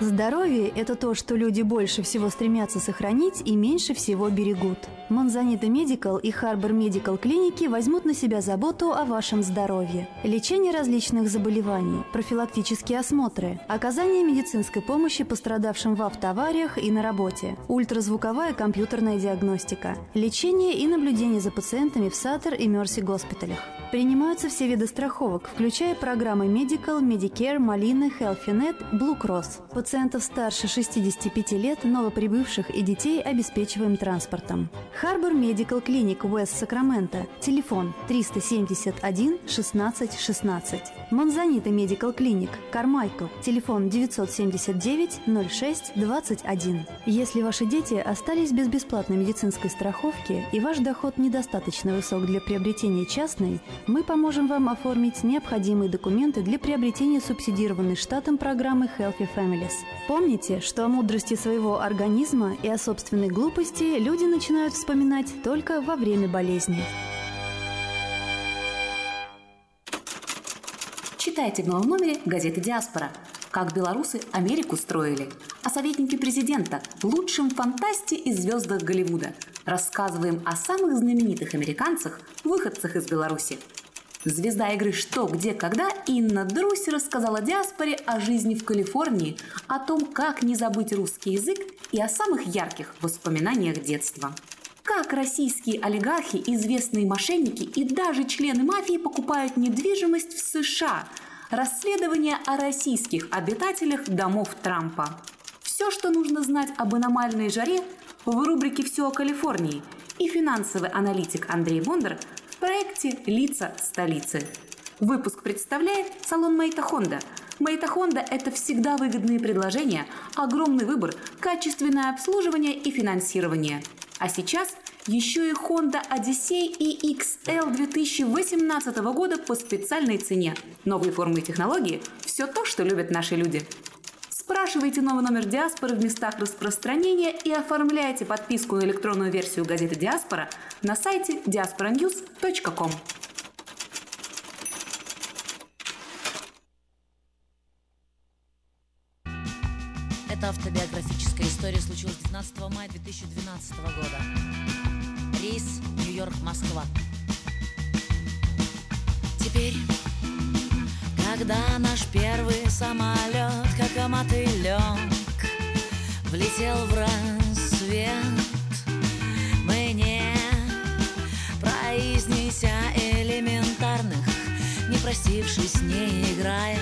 Здоровье – это то, что люди больше всего стремятся сохранить и меньше всего берегут. Монзанита Медикал и Харбор Медикал клиники возьмут на себя заботу о вашем здоровье. Лечение различных заболеваний, профилактические осмотры, оказание медицинской помощи пострадавшим в автоавариях и на работе, ультразвуковая компьютерная диагностика, лечение и наблюдение за пациентами в Саттер и Мерси госпиталях. Принимаются все виды страховок, включая программы Medical, Medicare, Molina, HealthyNet, Blue Cross. Пациентов старше 65 лет, новоприбывших и детей обеспечиваем транспортом. Харбор Медикал Клиник Уэст Сакраменто. Телефон 371 16 16. Монзанита Медикал Клиник Кармайкл. Телефон 979 06 21. Если ваши дети остались без бесплатной медицинской страховки и ваш доход недостаточно высок для приобретения частной, Мы поможем вам оформить необходимые документы для приобретения субсидированной штатом программы Healthy Families. Помните, что о мудрости своего организма и о собственной глупости люди начинают вспоминать только во время болезни. Читайте в новом номере газеты «Диаспора». Как белорусы Америку строили. О советнике президента, лучшем фантасте и звездах Голливуда. Рассказываем о самых знаменитых американцах, выходцах из Беларуси. Звезда игры «Что, где, когда» Инна Друсси рассказала диаспоре о жизни в Калифорнии, о том, как не забыть русский язык и о самых ярких воспоминаниях детства. Как российские олигархи, известные мошенники и даже члены мафии покупают недвижимость в США. Расследование о российских обитателях домов Трампа. Все, что нужно знать об аномальной жаре, в рубрике «Все о Калифорнии» и финансовый аналитик Андрей Бондар в проекте «Лица столицы». Выпуск представляет салон Мэйта Хонда. Мэйта Хонда – это всегда выгодные предложения, огромный выбор, качественное обслуживание и финансирование. А сейчас еще и Honda Odyssey и XL 2018 года по специальной цене. Новые формы и технологии – все то, что любят наши люди. Спрашивайте новый номер «Диаспоры» в местах распространения и оформляйте подписку на электронную версию газеты «Диаспора» на сайте diasporanews.com. Эта автобиографическая история случилась 19 мая 2012 года. Рейс Нью-Йорк-Москва. Теперь, когда наш первый самолет, как мотылек, влетел в рассвет, мы не произнеся элементарных, не простившись, не играя,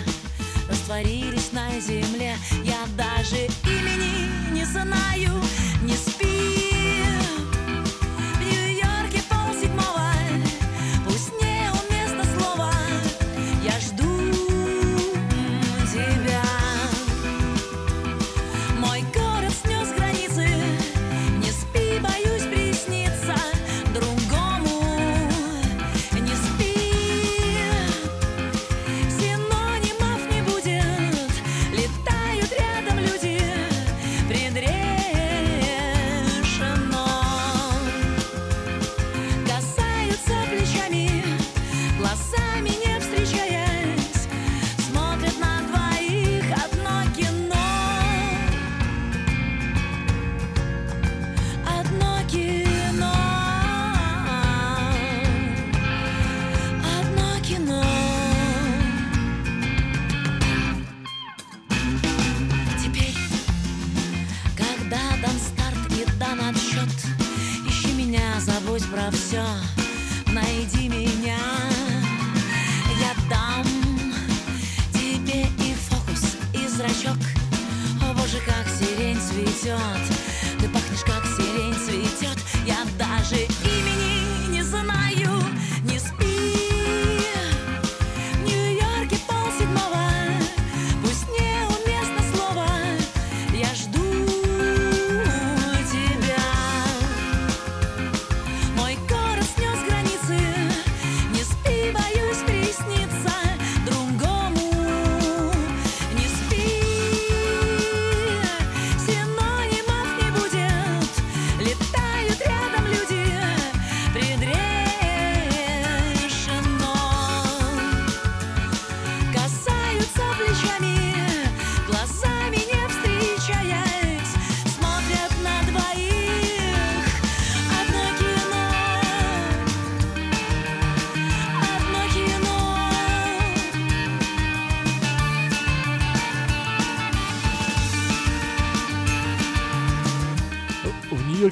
растворились на земле. Я даже имени не знаю, не спи.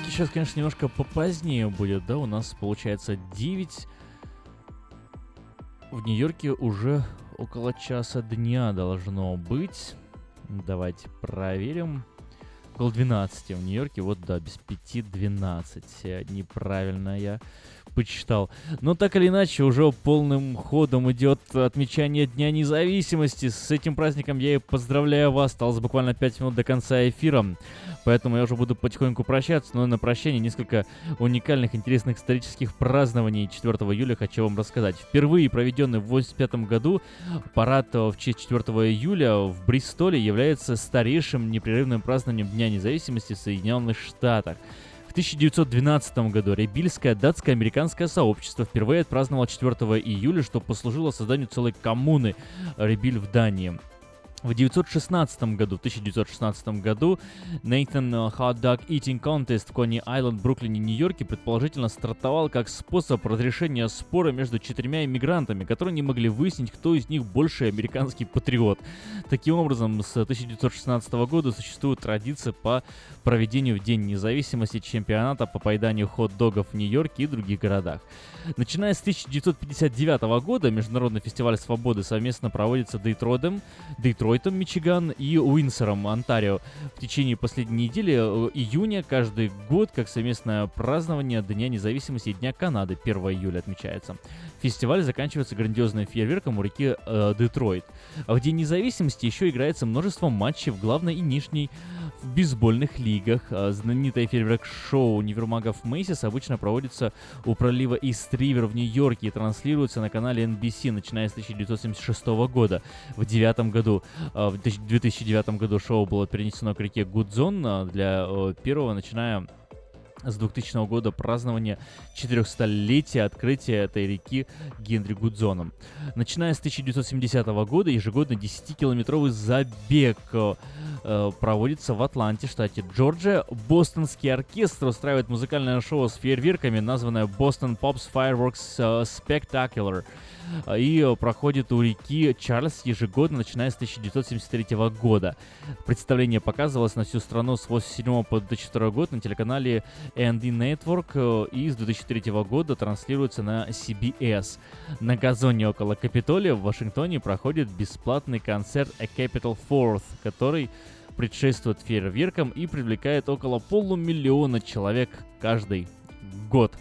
Сейчас, конечно, немножко попозднее будет, да, у нас получается 9. В Нью-Йорке уже около часа дня должно быть. Давайте проверим. Около 12 в Нью-Йорке, вот да, без 5:12. Неправильно я почитал. Но так или иначе, уже полным ходом идет отмечание Дня Независимости. С этим праздником я и поздравляю вас. Осталось буквально 5 минут до конца эфира, поэтому я уже буду потихоньку прощаться. Но на прощание несколько уникальных, интересных исторических празднований 4 июля хочу вам рассказать. Впервые проведенный в 1985 году парад в честь 4 июля в Бристоле является старейшим непрерывным празднованием Дня Независимости в Соединенных Штатах. В 1912 году ребельское датско-американское сообщество впервые отпраздновало 4 июля, что послужило созданию целой коммуны Ребиль в Дании. В 1916 году Nathan Hot Dog Eating Contest в Кони-Айленд, Бруклине, Нью-Йорке предположительно стартовал как способ разрешения спора между 4 иммигрантами, которые не могли выяснить, кто из них больше американский патриот. Таким образом, с 1916 года существует традиция по проведению в День независимости чемпионата по поеданию хот-догов в Нью-Йорке и других городах. Начиная с 1959 года Международный фестиваль свободы совместно проводится Детройтом, Мичиган, и Уинсором, Онтарио. В течение последней недели июня каждый год, как совместное празднование Дня независимости и Дня Канады, 1 июля отмечается. Фестиваль заканчивается грандиозным фейерверком у реки Детройт. А в День независимости еще играется множество матчей в главной и нижней в бейсбольных лигах. Знаменитое фейерверк-шоу универмагов Мейсис обычно проводится у пролива Ист-Ривер в Нью-Йорке и транслируется на канале NBC, начиная с 1976 года. В 2009 году шоу было перенесено к реке Гудзон для первого, начиная с 2000 года, празднования 400-летия открытия этой реки Генри Гудзоном. Начиная с 1970 года ежегодно 10-километровый забег проводится в Атланте, штате Джорджия. Бостонский оркестр устраивает музыкальное шоу с фейерверками, названное Boston Pops Fireworks Spectacular, и проходит у реки Чарльз ежегодно, начиная с 1973 года. Представление показывалось на всю страну с 1987 по 2002 год на телеканале A&E Network и с 2003 года транслируется на CBS. На газоне около Капитолия в Вашингтоне проходит бесплатный концерт A Capital Fourth, который предшествует фейерверкам и привлекает около 500 000 человек каждый год.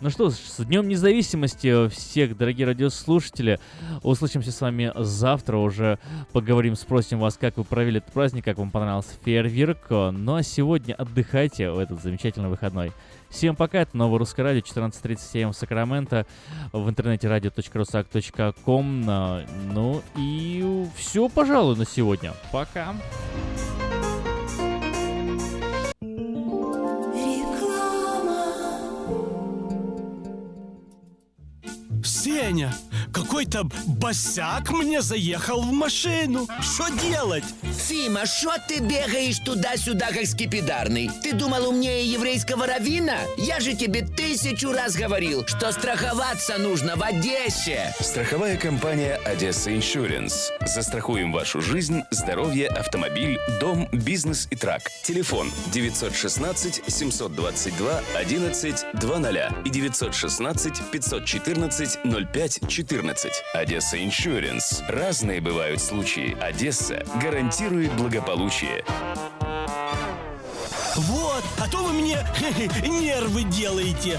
Ну что ж, с Днем Независимости всех, дорогие радиослушатели. Услышимся с вами завтра, уже поговорим, спросим вас, как вы провели этот праздник, как вам понравился фейерверк. Ну а сегодня отдыхайте в этот замечательный выходной. Всем пока, это Новое Русское Радио, 14:37 в Сакраменто, в интернете radio.rusak.com. Ну и все, пожалуй, на сегодня. Пока! Сеня, какой-то босяк мне заехал в машину. Что делать? Сима, что ты бегаешь туда-сюда, как скипидарный? Ты думал умнее еврейского раввина? Я же тебе 1000 раз говорил, что страховаться нужно в Одессе. Страховая компания «Одесса Иншуренс». Застрахуем вашу жизнь, здоровье, автомобиль, дом, бизнес и трак. Телефон 916-722-11-00 и 916-514-05-14. Одесса Insurance. Разные бывают случаи. Одесса гарантирует благополучие. Вот, а то вы мне нервы делаете.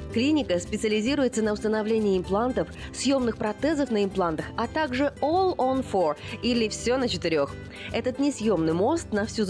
Клиника специализируется на установлении имплантов, съемных протезов на имплантах, а также All on Four, или «Все на четырех». Этот несъемный мост на всю